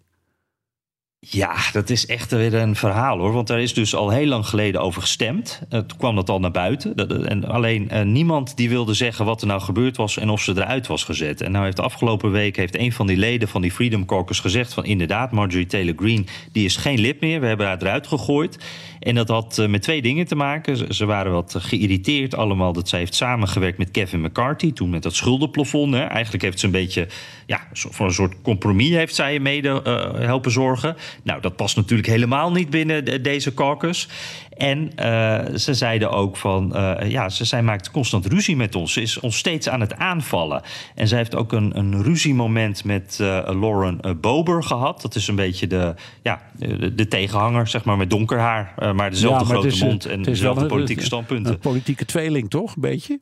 Ja, dat is echt weer een verhaal hoor. Want daar is dus al heel lang geleden over gestemd. Uh, toen kwam dat al naar buiten. Dat, en alleen uh, niemand die wilde zeggen wat er nou gebeurd was en of ze eruit was gezet. En nou heeft de afgelopen week heeft een van die leden van die Freedom Caucus gezegd van inderdaad, Marjorie Taylor Greene, die is geen lid meer. We hebben haar eruit gegooid. En dat had uh, met twee dingen te maken. Ze, ze waren wat geïrriteerd allemaal dat zij heeft samengewerkt met Kevin McCarthy. Toen met dat schuldenplafond. Hè. Eigenlijk heeft ze een beetje, ja, voor een soort compromis heeft zij mede uh, helpen zorgen. Nou, dat past natuurlijk helemaal niet binnen deze caucus. En uh, ze zeiden ook van, uh, ja, ze, zij maakt constant ruzie met ons. Ze is ons steeds aan het aanvallen. En zij heeft ook een, een ruziemoment met uh, Lauren Boebert gehad. Dat is een beetje de, ja, de, de tegenhanger, zeg maar, met donker haar. Uh, maar dezelfde ja, maar grote is, mond en dezelfde politieke standpunten. Een politieke tweeling, toch? Een beetje?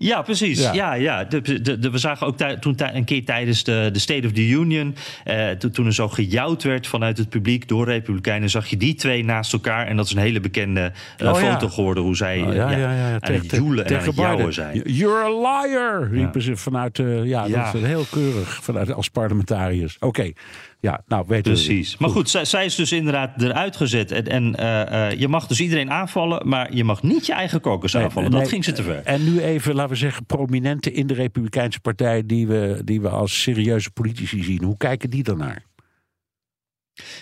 Ja, precies. Ja, ja, ja. De, de, de, we zagen ook tij, toen tij, een keer tijdens de, de State of the Union... Eh, to, toen er zo gejouwd werd vanuit het publiek door Republikeinen... zag je die twee naast elkaar. En dat is een hele bekende uh, oh, foto ja. geworden... hoe zij oh, ja, ja, ja, ja. aan tegen, het joelen en aan het jouwen zijn. You're a liar, riepen ja. ze vanuit... Uh, ja, ja, dat is heel keurig, vanuit als parlementariërs. Oké. Okay. Ja, nou weten we. Precies. Maar goed, zij, zij is dus inderdaad eruit gezet. En, en uh, uh, je mag dus iedereen aanvallen, maar je mag niet je eigen caucus nee, aanvallen. Nee, dat ging ze te ver. En nu even, laten we zeggen, prominenten in de Republikeinse Partij die we, die we als serieuze politici zien. Hoe kijken die daarnaar?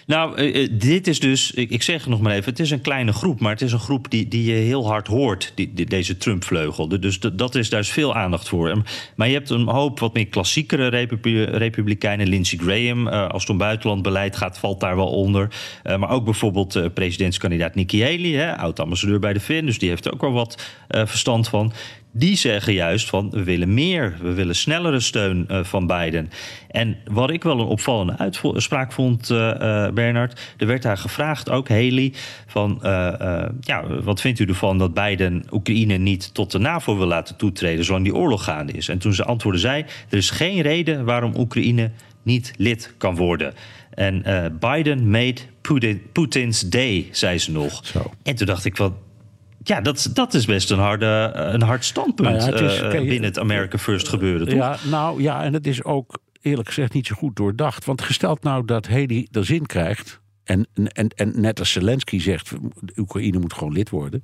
Nou, uh, dit is dus, ik, ik zeg het nog maar even, het is een kleine groep, maar het is een groep die, die je heel hard hoort, die, die, deze Trump-vleugel. Dus de, dat is, daar is veel aandacht voor. Maar je hebt een hoop wat meer klassiekere Republi- Republikeinen. Lindsey Graham, uh, als het om buitenlandbeleid gaat, valt daar wel onder. Uh, maar ook bijvoorbeeld uh, presidentskandidaat Nikki Haley, hè, oud-ambassadeur bij de V N, dus die heeft er ook wel wat uh, verstand van. Die zeggen juist van we willen meer, we willen snellere steun uh, van Biden. En wat ik wel een opvallende uitspraak vond, uh, uh, Bernard, er werd daar gevraagd, ook Haley, van uh, uh, ja, wat vindt u ervan dat Biden Oekraïne niet tot de NAVO wil laten toetreden zolang die oorlog gaande is? En toen ze antwoordde zei, er is geen reden waarom Oekraïne niet lid kan worden. En uh, Biden made Putin's day, zei ze nog. Zo. En toen dacht ik wat. Ja, dat, dat is best een, harde, een hard standpunt nou ja, het is, uh, kijk, binnen het America First gebeuren, toch? Ja, nou ja, en het is ook eerlijk gezegd niet zo goed doordacht. Want gesteld nou dat Haley er zin krijgt, en, en, en net als Zelensky zegt, Oekraïne moet gewoon lid worden.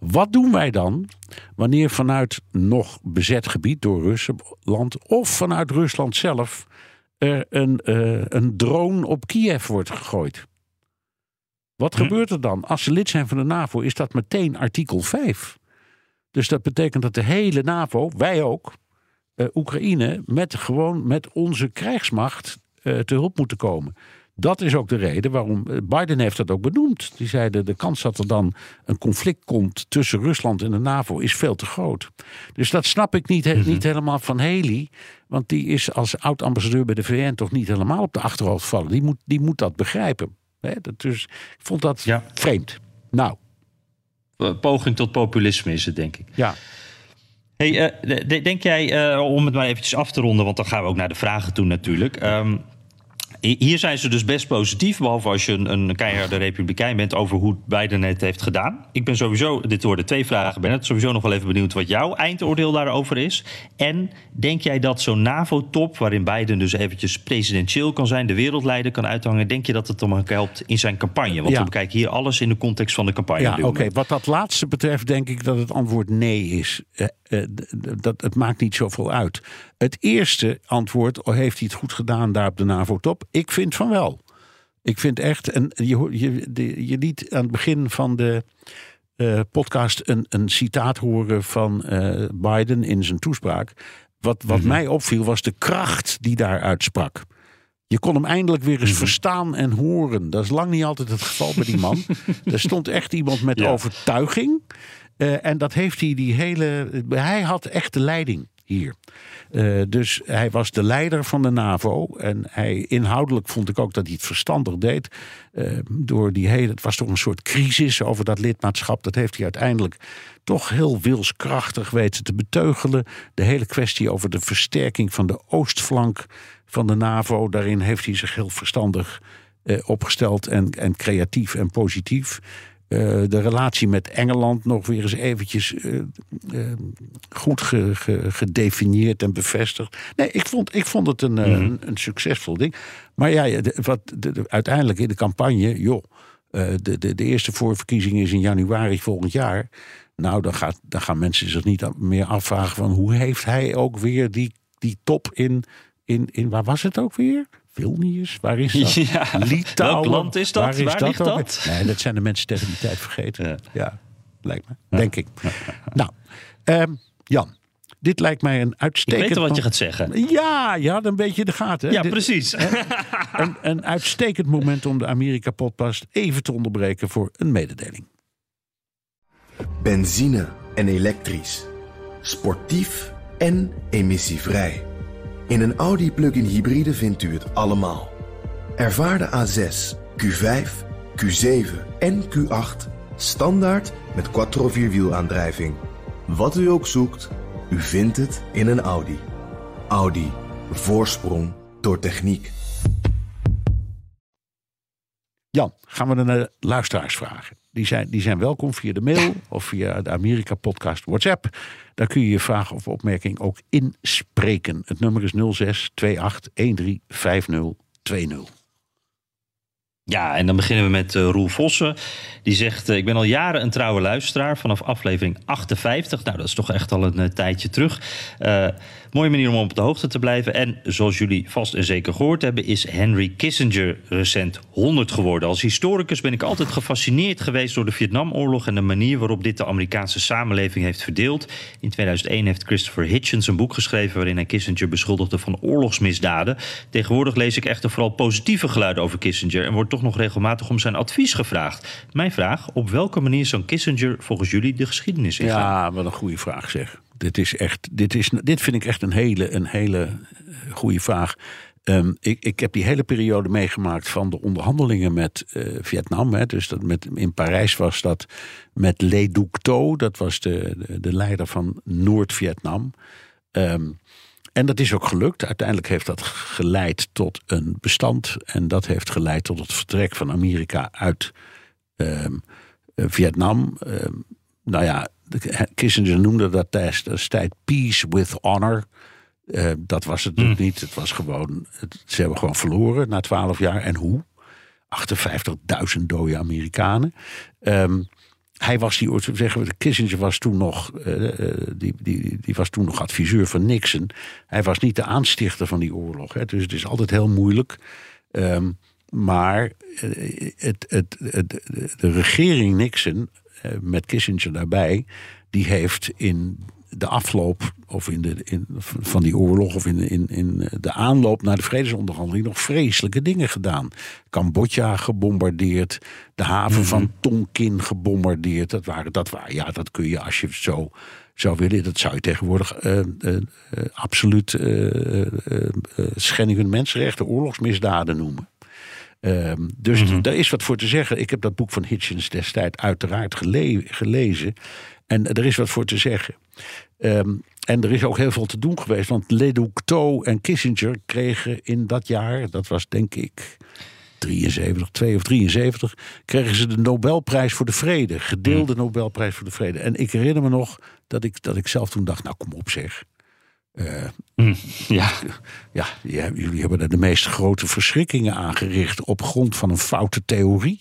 Wat doen wij dan wanneer vanuit nog bezet gebied door Rusland of vanuit Rusland zelf er een, uh, een drone op Kiev wordt gegooid? Wat gebeurt er dan? Als ze lid zijn van de NAVO is dat meteen artikel vijf. Dus dat betekent dat de hele NAVO, wij ook, eh, Oekraïne met gewoon met onze krijgsmacht eh, te hulp moeten komen. Dat is ook de reden waarom Biden heeft dat ook benoemd. Die zei de, de kans dat er dan een conflict komt tussen Rusland en de NAVO is veel te groot. Dus dat snap ik niet, he, mm-hmm. niet helemaal van Haley. Want die is als oud-ambassadeur bij de V N toch niet helemaal op de achterhoofd vallen. Die moet, die moet dat begrijpen. Nee, dat dus, ik vond dat ja. vreemd. Nou. Poging tot populisme is het, denk ik. Ja. Hey, uh, de, de, denk jij, uh, om het maar eventjes af te ronden, want dan gaan we ook naar de vragen toe natuurlijk. Um, hier zijn ze dus best positief, behalve als je een, een keiharde republikein bent over hoe Biden het heeft gedaan. Ik ben sowieso, dit worden twee vragen, Bernard, sowieso nog wel even benieuwd wat jouw eindoordeel daarover is. En denk jij dat zo'n NAVO-top, waarin Biden dus eventjes presidentieel kan zijn, de wereldleider kan uithangen, denk je dat het hem helpt in zijn campagne? Want ja. we bekijken hier alles in de context van de campagne. Ja, oké. Okay. Wat dat laatste betreft denk ik dat het antwoord nee is. Uh, uh, dat, het maakt niet zoveel uit. Het eerste antwoord, heeft hij het goed gedaan daar op de NAVO-top? Ik vind van wel. Ik vind echt, en je, je, je liet aan het begin van de uh, podcast een, een citaat horen van uh, Biden in zijn toespraak. Wat, wat mm-hmm. mij opviel was de kracht die daar uitsprak. Je kon hem eindelijk weer eens mm-hmm. verstaan en horen. Dat is lang niet altijd het geval bij die man. Er stond echt iemand met ja. overtuiging. Uh, en dat heeft hij die hele... Hij had echt de leiding. Hier. Uh, dus hij was de leider van de NAVO. En hij inhoudelijk vond ik ook dat hij het verstandig deed. Uh, door die hele, het was toch een soort crisis over dat lidmaatschap. Dat heeft hij uiteindelijk toch heel wilskrachtig weten te beteugelen. De hele kwestie over de versterking van de oostflank van de NAVO. Daarin heeft hij zich heel verstandig uh, opgesteld. En, en creatief en positief. Uh, de relatie met Engeland nog weer eens eventjes uh, uh, goed ge, ge, gedefinieerd en bevestigd. Nee, ik vond, ik vond het een, mm-hmm. een, een succesvol ding. Maar ja, de, wat, de, de, uiteindelijk in de campagne, joh, uh, de, de, de eerste voorverkiezing is in januari volgend jaar. Nou, dan, gaat, dan gaan mensen zich niet meer afvragen van hoe heeft hij ook weer die, die top in, in, in... Waar was het ook weer? Vilnius, waar is dat? Ja, Litouwen, welk land is dat? Waar, is waar dat ligt dat? dat? Nee, dat zijn de mensen tegen die tijd vergeten. Ja, ja lijkt me. Ja. Denk ik. Ja. Nou, um, Jan, dit lijkt mij een uitstekend... Ik weet al wat je gaat zeggen. Ja, ja, dan weet je de gaten. Hè? Ja, dit, precies. Een, een uitstekend moment om de Amerika-podcast even te onderbreken voor een mededeling. Benzine en elektrisch. Sportief en emissievrij. In een Audi plug-in hybride vindt u het allemaal. Ervaar de A zes, Q vijf, Q zeven en Q acht standaard met quattro-vierwielaandrijving. Wat u ook zoekt, u vindt het in een Audi. Audi. Voorsprong door techniek. Jan, gaan we naar de luisteraars vragen. Die zijn, die zijn welkom via de mail of via de Amerika Podcast WhatsApp. Daar kun je je vraag of opmerking ook inspreken. Het nummer is nul zes twee acht een drie vijf nul twee nul. Ja, en dan beginnen we met uh, Roel Vossen. Die zegt, uh, ik ben al jaren een trouwe luisteraar vanaf aflevering achtenvijftig. Nou, dat is toch echt al een uh, tijdje terug. Uh, mooie manier om op de hoogte te blijven. En zoals jullie vast en zeker gehoord hebben, is Henry Kissinger recent honderd geworden. Als historicus ben ik altijd gefascineerd geweest door de Vietnamoorlog en de manier waarop dit de Amerikaanse samenleving heeft verdeeld. In tweeduizend één heeft Christopher Hitchens een boek geschreven waarin hij Kissinger beschuldigde van oorlogsmisdaden. Tegenwoordig lees ik echter vooral positieve geluiden over Kissinger en wordt toch nog regelmatig om zijn advies gevraagd. Mijn vraag, op welke manier zo'n Kissinger volgens jullie de geschiedenis ingaat? Ja, wat een goede vraag zeg. Dit is echt, dit is, dit vind ik echt een hele, een hele goede vraag. Um, ik, ik heb die hele periode meegemaakt van de onderhandelingen met uh, Vietnam. Hè, dus dat met, in Parijs was dat met Le Duc Tho. Dat was de, de, de leider van Noord-Vietnam. Um, en dat is ook gelukt. Uiteindelijk heeft dat geleid tot een bestand. En dat heeft geleid tot het vertrek van Amerika uit um, Vietnam. Um, nou ja, Kissinger noemde dat destijds peace with honor. Uh, dat was het natuurlijk mm. niet. Het was gewoon, het, ze hebben gewoon verloren na twaalf jaar. En hoe? achtenvijftigduizend dode Amerikanen. Um, hij was die, zeggen we, Kissinger was toen nog, uh, die, die, die was toen nog adviseur van Nixon. Hij was niet de aanstichter van die oorlog. Hè, dus het is altijd heel moeilijk. Um, maar het, het, het, het, de regering Nixon, uh, met Kissinger daarbij, die heeft in de afloop of in de, in, van die oorlog of in, in, in de aanloop naar de vredesonderhandeling nog vreselijke dingen gedaan. Cambodja gebombardeerd, de haven mm-hmm. van Tonkin gebombardeerd. Dat waren, dat waren, ja, dat kun je als je zo zou willen. Dat zou je tegenwoordig uh, uh, uh, absoluut uh, uh, uh, schending van mensenrechten, oorlogsmisdaden noemen. Uh, dus mm-hmm. daar is wat voor te zeggen. Ik heb dat boek van Hitchens destijds uiteraard gele- gelezen. En er is wat voor te zeggen. Um, en er is ook heel veel te doen geweest. Want Le Duc Tho en Kissinger kregen in dat jaar, dat was denk ik drieënzeventig, twee of drieënzeventig... kregen ze de Nobelprijs voor de Vrede. Gedeelde Nobelprijs voor de Vrede. En ik herinner me nog dat ik, dat ik zelf toen dacht, nou kom op zeg. Uh, mm, ja. Ja, ja, jullie hebben er de meest grote verschrikkingen aangericht op grond van een foute theorie.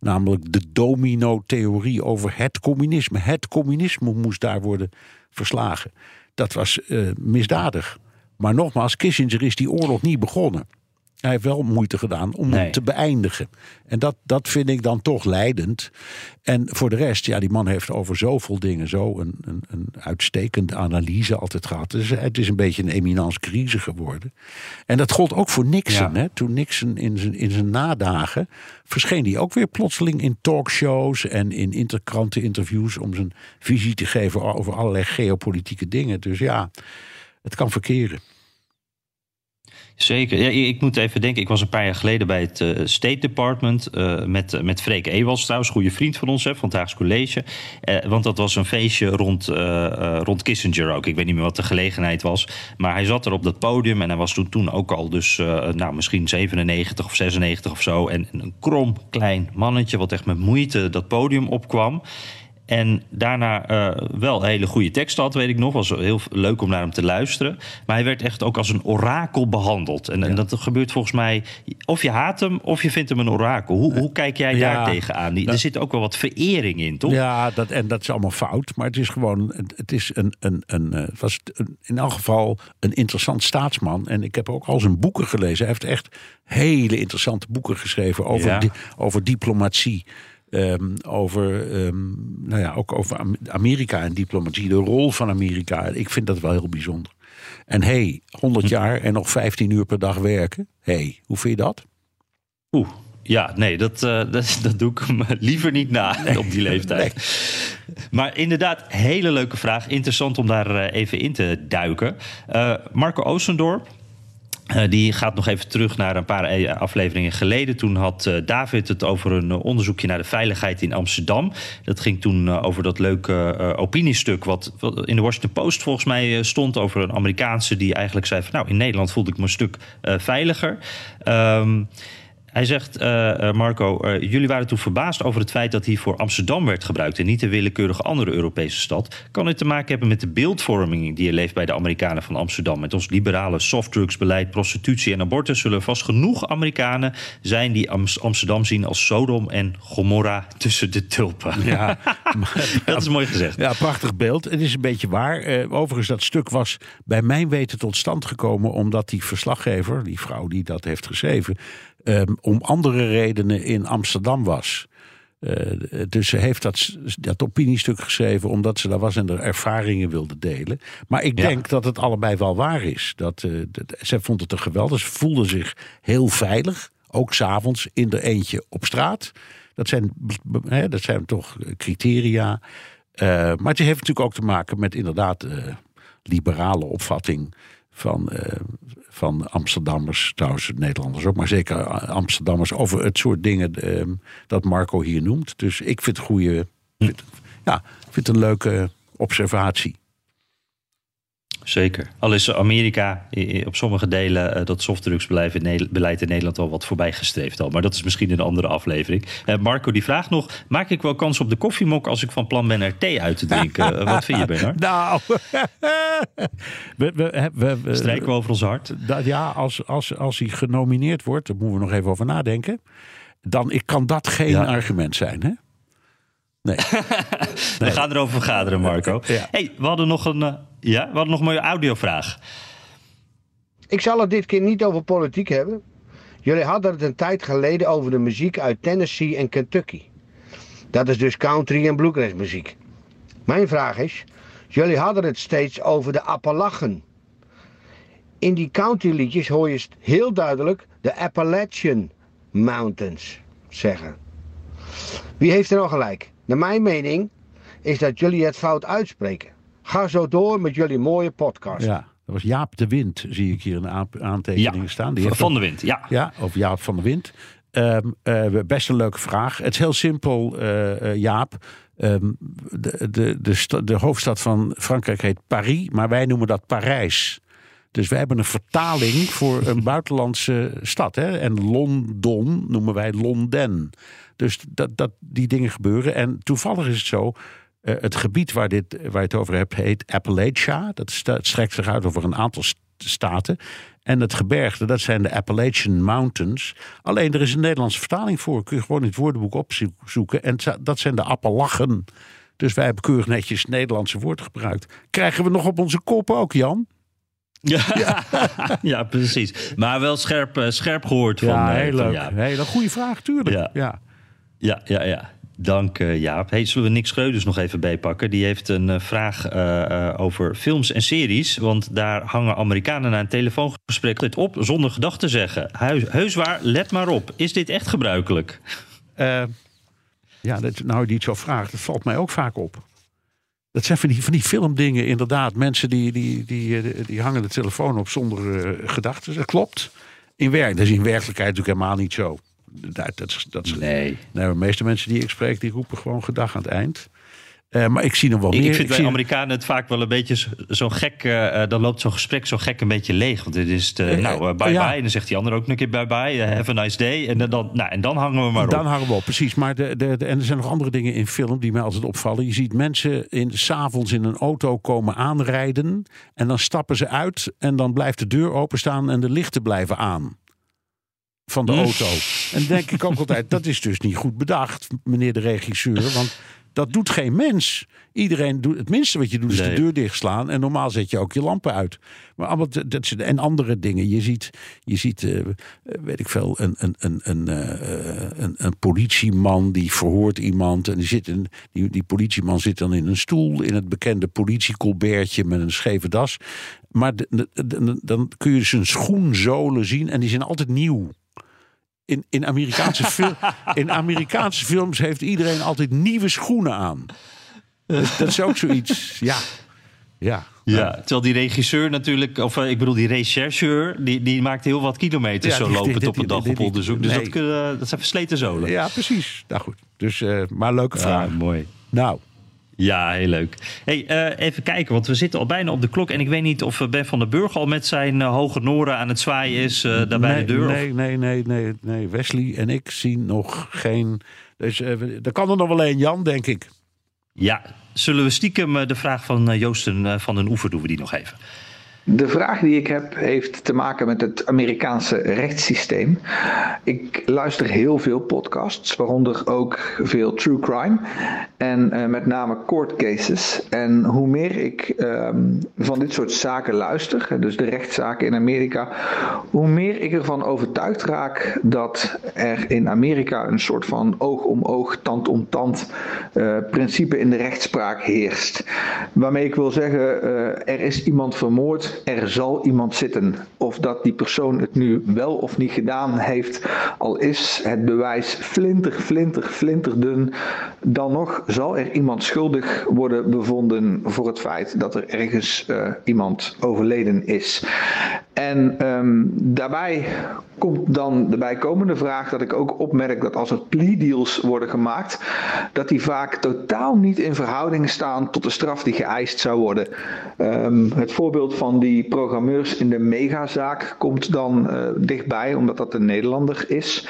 Namelijk de domino-theorie over het communisme. Het communisme moest daar worden verslagen. Dat was uh, misdadig. Maar nogmaals, Kissinger is die oorlog niet begonnen. Hij heeft wel moeite gedaan om nee. hem te beëindigen. En dat, dat vind ik dan toch leidend. En voor de rest, ja, die man heeft over zoveel dingen zo een, een, een uitstekende analyse altijd gehad. Dus het is een beetje een eminence crisis geworden. En dat gold ook voor Nixon. Ja. Hè? Toen Nixon in zijn, in zijn nadagen verscheen hij ook weer plotseling in talkshows en in interkranteninterviews om zijn visie te geven over allerlei geopolitieke dingen. Dus ja, het kan verkeren. Zeker. Ja, ik moet even denken, ik was een paar jaar geleden bij het uh, State Department uh, met, met Freek Ewals trouwens, goede vriend van ons hè, van het Haags College. Uh, want dat was een feestje rond, uh, uh, rond Kissinger ook. Ik weet niet meer wat de gelegenheid was. Maar hij zat er op dat podium en hij was toen, toen ook al dus uh, nou, misschien zevenennegentig of zesennegentig of zo. En een krom klein mannetje wat echt met moeite dat podium opkwam. En daarna uh, wel een hele goede tekst had, weet ik nog. Was heel leuk om naar hem te luisteren. Maar hij werd echt ook als een orakel behandeld. En, ja. en dat gebeurt volgens mij, of je haat hem of je vindt hem een orakel. Hoe, hoe kijk jij ja, daar tegenaan? Die, dat, er zit ook wel wat verering in, toch? Ja, dat, en dat is allemaal fout. Maar het is gewoon, het is een, een, een, het was een, in elk geval een interessant staatsman. En ik heb ook al zijn boeken gelezen. Hij heeft echt hele interessante boeken geschreven over, ja. di- over diplomatie. Um, over, um, nou ja, ook over Amerika en diplomatie, de rol van Amerika. Ik vind dat wel heel bijzonder. En hé, hey, honderd jaar en nog vijftien uur per dag werken. Hé, hey, hoe vind je dat? Oeh, ja, nee, dat, uh, dat, dat doe ik hem liever niet na nee. op die leeftijd. Nee. Maar inderdaad, hele leuke vraag. Interessant om daar uh, even in te duiken. Uh, Marco Oostendorp. Uh, die gaat nog even terug naar een paar afleveringen geleden. Toen had uh, David het over een uh, onderzoekje naar de veiligheid in Amsterdam. Dat ging toen uh, over dat leuke uh, opiniestuk wat, wat in de Washington Post volgens mij uh, stond. Over een Amerikaanse die eigenlijk zei van nou, in Nederland voelde ik me een stuk uh, veiliger. Um, Hij zegt, uh, Marco, uh, jullie waren toen verbaasd over het feit dat hiervoor Amsterdam werd gebruikt en niet een willekeurige andere Europese stad. Kan dit te maken hebben met de beeldvorming die er leeft bij de Amerikanen van Amsterdam? Met ons liberale softdrugsbeleid, prostitutie en abortus zullen vast genoeg Amerikanen zijn die Am- Amsterdam zien als Sodom en Gomorra tussen de tulpen. Ja, maar, dat is mooi gezegd. Ja, prachtig beeld. Het is een beetje waar. Uh, overigens, dat stuk was bij mijn weten tot stand gekomen omdat die verslaggever, die vrouw die dat heeft geschreven, Um, om andere redenen in Amsterdam was. Uh, dus ze heeft dat, dat opiniestuk geschreven omdat ze daar was en er ervaringen wilde delen. Maar ik denk ja. dat het allebei wel waar is. Dat, uh, dat, zij vond het een geweldig. Ze voelde zich heel veilig Ook 's avonds in er eentje op straat. Dat zijn, hè, dat zijn toch criteria. Uh, maar het heeft natuurlijk ook te maken met inderdaad uh, liberale opvatting van, uh, van Amsterdammers, trouwens Nederlanders ook, maar zeker Amsterdammers, over het soort dingen uh, dat Marco hier noemt. Dus ik vind het goede, vind, ja, vind het een leuke observatie. Zeker. Al is Amerika op sommige delen uh, dat softdrugsbeleid in, ne- beleid in Nederland al wat voorbij gestreefd al. Maar dat is misschien een andere aflevering. Uh, Marco die vraagt nog, maak ik wel kans op de koffiemok als ik van plan ben er thee uit te drinken? Uh, wat vind je, Bernard? Nou, we, we, we, we, strijken we over ons hart? Da, ja, als, als, als hij genomineerd wordt, daar moeten we nog even over nadenken. Dan ik, kan dat geen ja. argument zijn, hè? Nee. We nee. gaan erover vergaderen, Marco. Ja. Hey, we hadden nog een, uh, ja, we hadden nog maar een audiovraag. Ik zal het dit keer niet over politiek hebben. Jullie hadden het een tijd geleden over de muziek uit Tennessee en Kentucky. Dat is dus country en bluegrass muziek. Mijn vraag is, jullie hadden het steeds over de Appalachen. In die country liedjes hoor je heel duidelijk de Appalachian Mountains zeggen. Wie heeft er nou gelijk? Naar mijn mening is dat jullie het fout uitspreken. Ga zo door met jullie mooie podcast. Ja, dat was Jaap de Wind, zie ik hier in de aantekeningen ja, staan. Die van, van de Wind, ja. Ja, of Jaap van de Wind. Um, uh, best een leuke vraag. Het is heel simpel, uh, uh, Jaap. Um, de, de, de, sta, de hoofdstad van Frankrijk heet Paris, maar wij noemen dat Parijs. Dus wij hebben een vertaling voor een buitenlandse stad. Hè? En Londen noemen wij Londen. Dus dat, dat die dingen gebeuren. En toevallig is het zo, uh, het gebied waar, dit, waar je het over hebt heet Appalachia. Dat sta, strekt zich uit over een aantal st- staten. En het gebergte, dat zijn de Appalachian Mountains. Alleen er is een Nederlandse vertaling voor. Kun je gewoon in het woordenboek opzoeken. En dat zijn de Appalachen. Dus wij hebben keurig netjes het Nederlandse woord gebruikt. Krijgen we nog op onze kop ook, Jan? Ja, ja. ja, precies. Maar wel scherp, scherp gehoord. Van, ja, heel van, leuk. Ja. Hele goede vraag, tuurlijk. Ja, ja, ja, ja. ja. Dank uh, Jaap. Hey, zullen we Nick Schreuders nog even bijpakken? Die heeft een uh, vraag uh, uh, over films en series. Want daar hangen Amerikanen na een telefoongesprek dit op zonder gedag te zeggen. Heus, heus waar, let maar op. Is dit echt gebruikelijk? Uh, ja, dat, nou die het zo vraagt, dat valt mij ook vaak op. Dat zijn van die, van die filmdingen inderdaad. Mensen die, die, die, die hangen de telefoon op zonder uh, gedachten. Dat klopt. In werk, dat is in werkelijkheid natuurlijk helemaal niet zo. Dat, dat, dat, nee. nee. De meeste mensen die ik spreek, die roepen gewoon gedag aan het eind. Uh, maar ik zie nog wel meer. Ik vind bij Amerikanen het vaak wel een beetje zo, zo gek. Uh, dan loopt zo'n gesprek zo gek een beetje leeg. Want dit is de, uh, nou, uh, bye-bye. Ja. En dan zegt die ander ook een keer bye-bye. Uh, have a nice day. En dan, nou, en dan hangen we maar dan op. Dan hangen we op, precies. Maar de, de, de, en er zijn nog andere dingen in film die mij altijd opvallen. Je ziet mensen in, 's avonds in een auto komen aanrijden. En dan stappen ze uit. En dan blijft de deur openstaan en de lichten blijven aan. Van de mm. auto. En dan denk ik ook altijd, dat is dus niet goed bedacht, meneer de regisseur. Want dat doet geen mens. Iedereen doet het minste wat je doet, is nee. de deur dichtslaan. En normaal zet je ook je lampen uit. Maar allemaal dat, dat, en andere dingen. Je ziet, je ziet uh, weet ik veel, een, een, een, een, uh, een, een politieman die verhoort iemand. En die, zit in, die, die politieman zit dan in een stoel in het bekende politiecolbertje met een scheve das. Maar de, de, de, de, dan kun je zijn schoenzolen zien en die zijn altijd nieuw. In, in, Amerikaanse fil- in Amerikaanse films heeft iedereen altijd nieuwe schoenen aan. Dus dat is ook zoiets. Ja. Ja. Ja, terwijl die regisseur natuurlijk, of uh, ik bedoel die rechercheur, die, die maakt heel wat kilometers ja, zo lopend op een dag op onderzoek. Dus nee. dat, uh, dat zijn versleten zolen. Ja, precies. Nou goed. Dus, uh, maar leuke vraag. Ja, mooi. Nou. Ja, heel leuk. Hey, uh, even kijken, want we zitten al bijna op de klok. En ik weet niet of Ben van den Burg al met zijn uh, hoge noren aan het zwaaien is uh, daar nee, bij de deur. Nee, nee, nee, nee, nee. Wesley en ik zien nog geen... Dus uh, er kan er nog wel één, Jan, denk ik. Ja, zullen we stiekem uh, de vraag van uh, Joosten uh, van den Oever doen we die nog even? De vraag die ik heb heeft te maken met het Amerikaanse rechtssysteem. Ik luister heel veel podcasts, waaronder ook veel true crime en uh, met name court cases. En hoe meer ik um, van dit soort zaken luister, dus de rechtszaken in Amerika, hoe meer ik ervan overtuigd raak dat er in Amerika een soort van oog om oog, tand om tand uh, principe in de rechtspraak heerst. Waarmee ik wil zeggen, uh, er is iemand vermoord. er zal iemand zitten. Of dat die persoon het nu wel of niet gedaan heeft, al is het bewijs flinter, flinter, flinterdun, dan nog zal er iemand schuldig worden bevonden voor het feit dat er ergens uh, iemand overleden is. En um, daarbij komt dan de bijkomende vraag dat ik ook opmerk dat als er plea deals worden gemaakt, dat die vaak totaal niet in verhouding staan tot de straf die geëist zou worden. Um, het voorbeeld van die programmeurs in de megazaak komt dan uh, dichtbij, omdat dat een Nederlander is,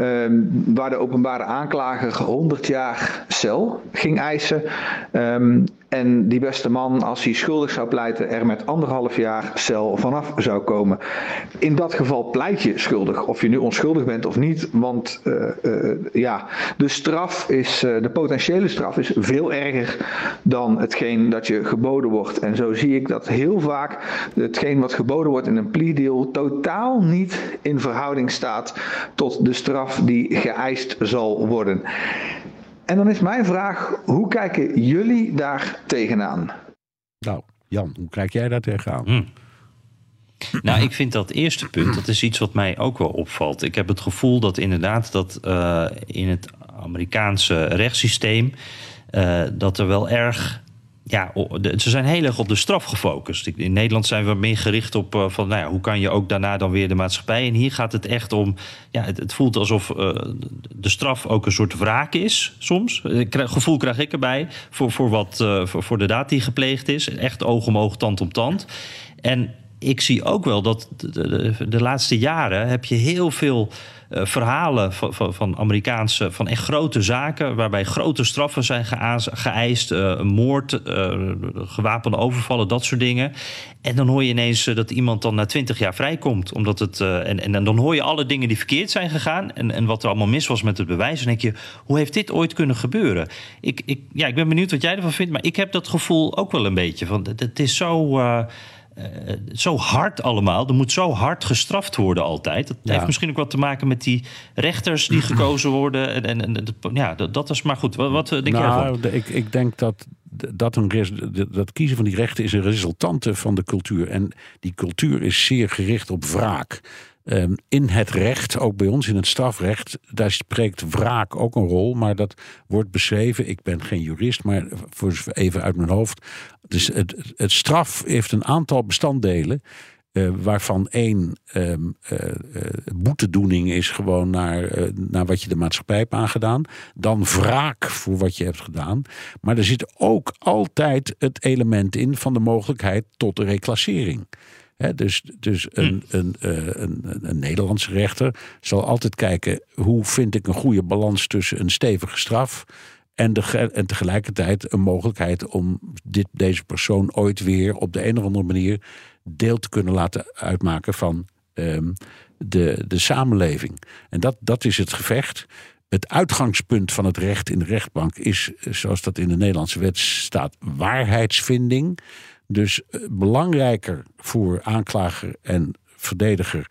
um, waar de openbare aanklager honderd jaar cel ging eisen. Um, En die beste man, als hij schuldig zou pleiten, er met anderhalf jaar cel vanaf zou komen. In dat geval pleit je schuldig, of je nu onschuldig bent of niet. Want uh, uh, ja, de straf is, uh, de potentiële straf is veel erger dan hetgeen dat je geboden wordt. En zo zie ik dat heel vaak hetgeen wat geboden wordt in een plea deal totaal niet in verhouding staat tot de straf die geëist zal worden. En dan is mijn vraag, hoe kijken jullie daar tegenaan? Nou, Jan, hoe kijk jij daar tegenaan? Hmm. Nou, ik vind dat eerste punt, dat is iets wat mij ook wel opvalt. Ik heb het gevoel dat inderdaad dat uh, in het Amerikaanse rechtssysteem... Uh, dat er wel erg... Ja, ze zijn heel erg op de straf gefocust. In Nederland zijn we meer gericht op uh, van, nou ja, hoe kan je ook daarna dan weer de maatschappij? En hier gaat het echt om, ja, het, het voelt alsof uh, de straf ook een soort wraak is soms. Gevoel krijg ik erbij voor, voor, wat, uh, voor, voor de daad die gepleegd is. Echt oog om oog, tand om tand. En ik zie ook wel dat de, de, de laatste jaren heb je heel veel... Uh, verhalen van, van, van Amerikaanse, van echt grote zaken... waarbij grote straffen zijn geaas, geëist, uh, moord, uh, gewapende overvallen, dat soort dingen. En dan hoor je ineens uh, dat iemand dan na twintig jaar vrijkomt. Omdat het, uh, en, en dan hoor je alle dingen die verkeerd zijn gegaan... En, en wat er allemaal mis was met het bewijs. En denk je, hoe heeft dit ooit kunnen gebeuren? Ik, ik, ja, ik ben benieuwd wat jij ervan vindt, maar ik heb dat gevoel ook wel een beetje. Van, het is zo... Uh, Uh, zo hard allemaal. Er moet zo hard gestraft worden altijd. Dat ja. heeft misschien ook wat te maken met die rechters die gekozen worden. En, en, en de, ja, dat, dat is maar goed. Wat, wat denk nou, jij ervan? Ik, ik denk dat dat, een res, dat kiezen van die rechten is een resultante van de cultuur. En die cultuur is zeer gericht op wraak. Um, in het recht, ook bij ons in het strafrecht, daar spreekt wraak ook een rol. Maar dat wordt beschreven, ik ben geen jurist, maar voor even uit mijn hoofd. Dus het, het straf heeft een aantal bestanddelen. Uh, waarvan één um, uh, uh, boetedoening is gewoon naar, uh, naar wat je de maatschappij hebt aangedaan. Dan wraak voor wat je hebt gedaan. Maar er zit ook altijd het element in van de mogelijkheid tot de reclassering. He, dus dus een, een, een, een Nederlandse rechter zal altijd kijken... hoe vind ik een goede balans tussen een stevige straf... en, de, en tegelijkertijd een mogelijkheid om dit, deze persoon ooit weer... op de een of andere manier deel te kunnen laten uitmaken van um, de, de samenleving. En dat, dat is het gevecht. Het uitgangspunt van het recht in de rechtbank is, zoals dat in de Nederlandse wet staat... waarheidsvinding... Dus belangrijker voor aanklager en verdediger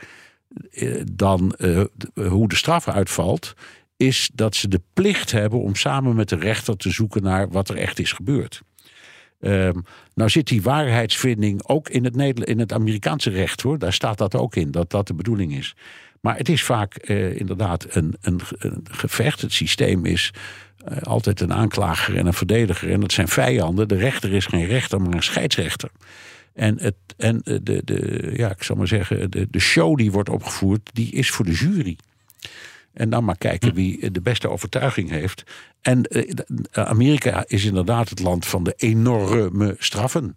dan uh, hoe de straf uitvalt... is dat ze de plicht hebben om samen met de rechter te zoeken naar wat er echt is gebeurd. Um, nou zit die waarheidsvinding ook in het, Nederland, in het Amerikaanse recht, hoor. Daar staat dat ook in, dat dat de bedoeling is. Maar het is vaak uh, inderdaad een, een, een gevecht. Het systeem is... Uh, altijd een aanklager en een verdediger. En dat zijn vijanden. De rechter is geen rechter, maar een scheidsrechter. En, het, en de, de, ja, ik zal maar zeggen, de, de show die wordt opgevoerd... die is voor de jury. En dan maar kijken wie de beste overtuiging heeft. En uh, Amerika is inderdaad het land van de enorme straffen.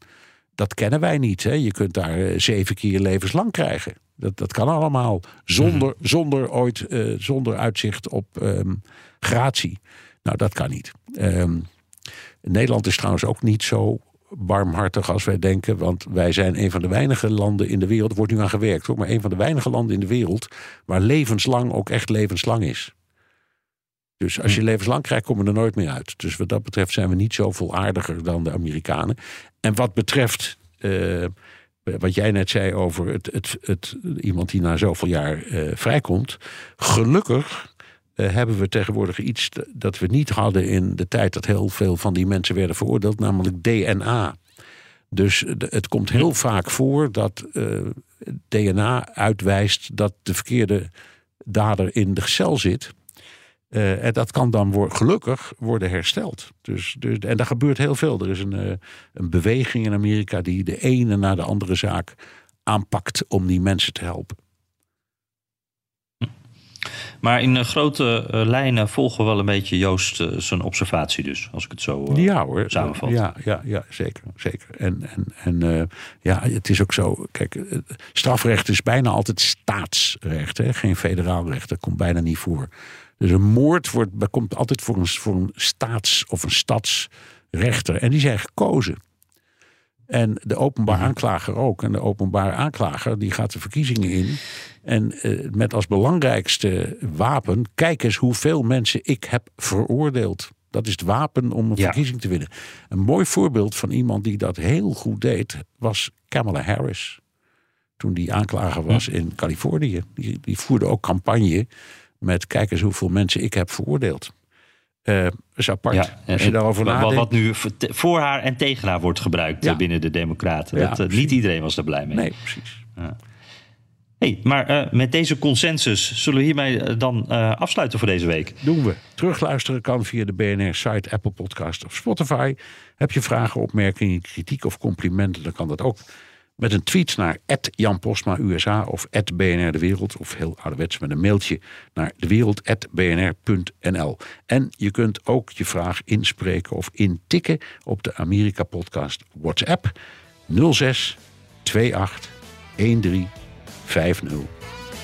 Dat kennen wij niet. Hè? Je kunt daar uh, zeven keer levenslang krijgen. Dat, dat kan allemaal. Zonder, zonder, ooit, uh, zonder uitzicht op um, gratie. Nou, dat kan niet. Um, Nederland is trouwens ook niet zo barmhartig als wij denken. Want wij zijn een van de weinige landen in de wereld... er wordt nu aan gewerkt, hoor, maar een van de weinige landen in de wereld... waar levenslang ook echt levenslang is. Dus als je levenslang krijgt, kom je er nooit meer uit. Dus wat dat betreft zijn we niet zo veel aardiger dan de Amerikanen. En wat betreft... Uh, wat jij net zei over het, het, het, iemand die na zoveel jaar uh, vrijkomt... gelukkig... Uh, hebben we tegenwoordig iets dat we niet hadden in de tijd... dat heel veel van die mensen werden veroordeeld, namelijk D N A. Dus het komt heel vaak voor dat uh, D N A uitwijst dat de verkeerde dader in de cel zit. Uh, en dat kan dan wo- gelukkig worden hersteld. Dus, dus, en daar gebeurt heel veel. Er is een, uh, een beweging in Amerika die de ene na de andere zaak aanpakt om die mensen te helpen. Maar in uh, grote uh, lijnen volgen we wel een beetje Joost uh, zijn observatie dus, als ik het zo uh, ja, hoor. samenvat. Ja, ja, ja, zeker, zeker. En, en, en uh, ja, het is ook zo, kijk, uh, strafrecht is bijna altijd staatsrecht, hè? Geen federaal recht, dat komt bijna niet voor. Dus een moord wordt, komt altijd voor een, voor een staats- of een stadsrechter. En die zijn gekozen. En de openbaar aanklager ook. En de openbaar aanklager die gaat de verkiezingen in. En uh, met als belangrijkste wapen... kijk eens hoeveel mensen ik heb veroordeeld. Dat is het wapen om een ja. verkiezing te winnen. Een mooi voorbeeld van iemand die dat heel goed deed... was Kamala Harris. Toen die aanklager was in Californië. Die, die voerde ook campagne... met kijk eens hoeveel mensen ik heb veroordeeld. Uh, dat is apart. Ja, en, als je daarover en, nadenkt... Wat nu voor haar en tegen haar wordt gebruikt ja. binnen de Democraten. Ja, dat, niet iedereen was daar blij mee. Nee, precies. Ja. Hey, maar uh, met deze consensus zullen we hiermee dan uh, afsluiten voor deze week. Doen we. Terugluisteren kan via de B N R-site, Apple Podcast of Spotify. Heb je vragen, opmerkingen, kritiek of complimenten... dan kan dat ook met een tweet naar at Jan Posma U S A of at B N R De Wereld... of heel ouderwets met een mailtje naar dewereld at b n r punt n l. En je kunt ook je vraag inspreken of intikken op de Amerika Podcast WhatsApp... nul zes twee acht een drie vijf nul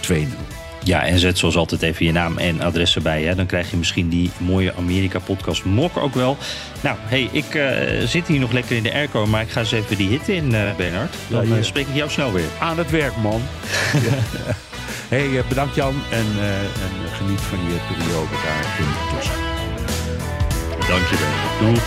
twee nul. Ja, en zet zoals altijd even je naam en adres erbij. Hè? Dan krijg je misschien die mooie Amerika-podcast mok ook wel. Nou, hey, ik uh, zit hier nog lekker in de airco, maar ik ga eens even die hitte in, uh, Bernard. Dan uh, spreek ik jou snel weer. Aan het werk, man. Ja. Hey, uh, bedankt Jan en, uh, en geniet van je periode daar in de tussen. Dank je, Bernard. Doei.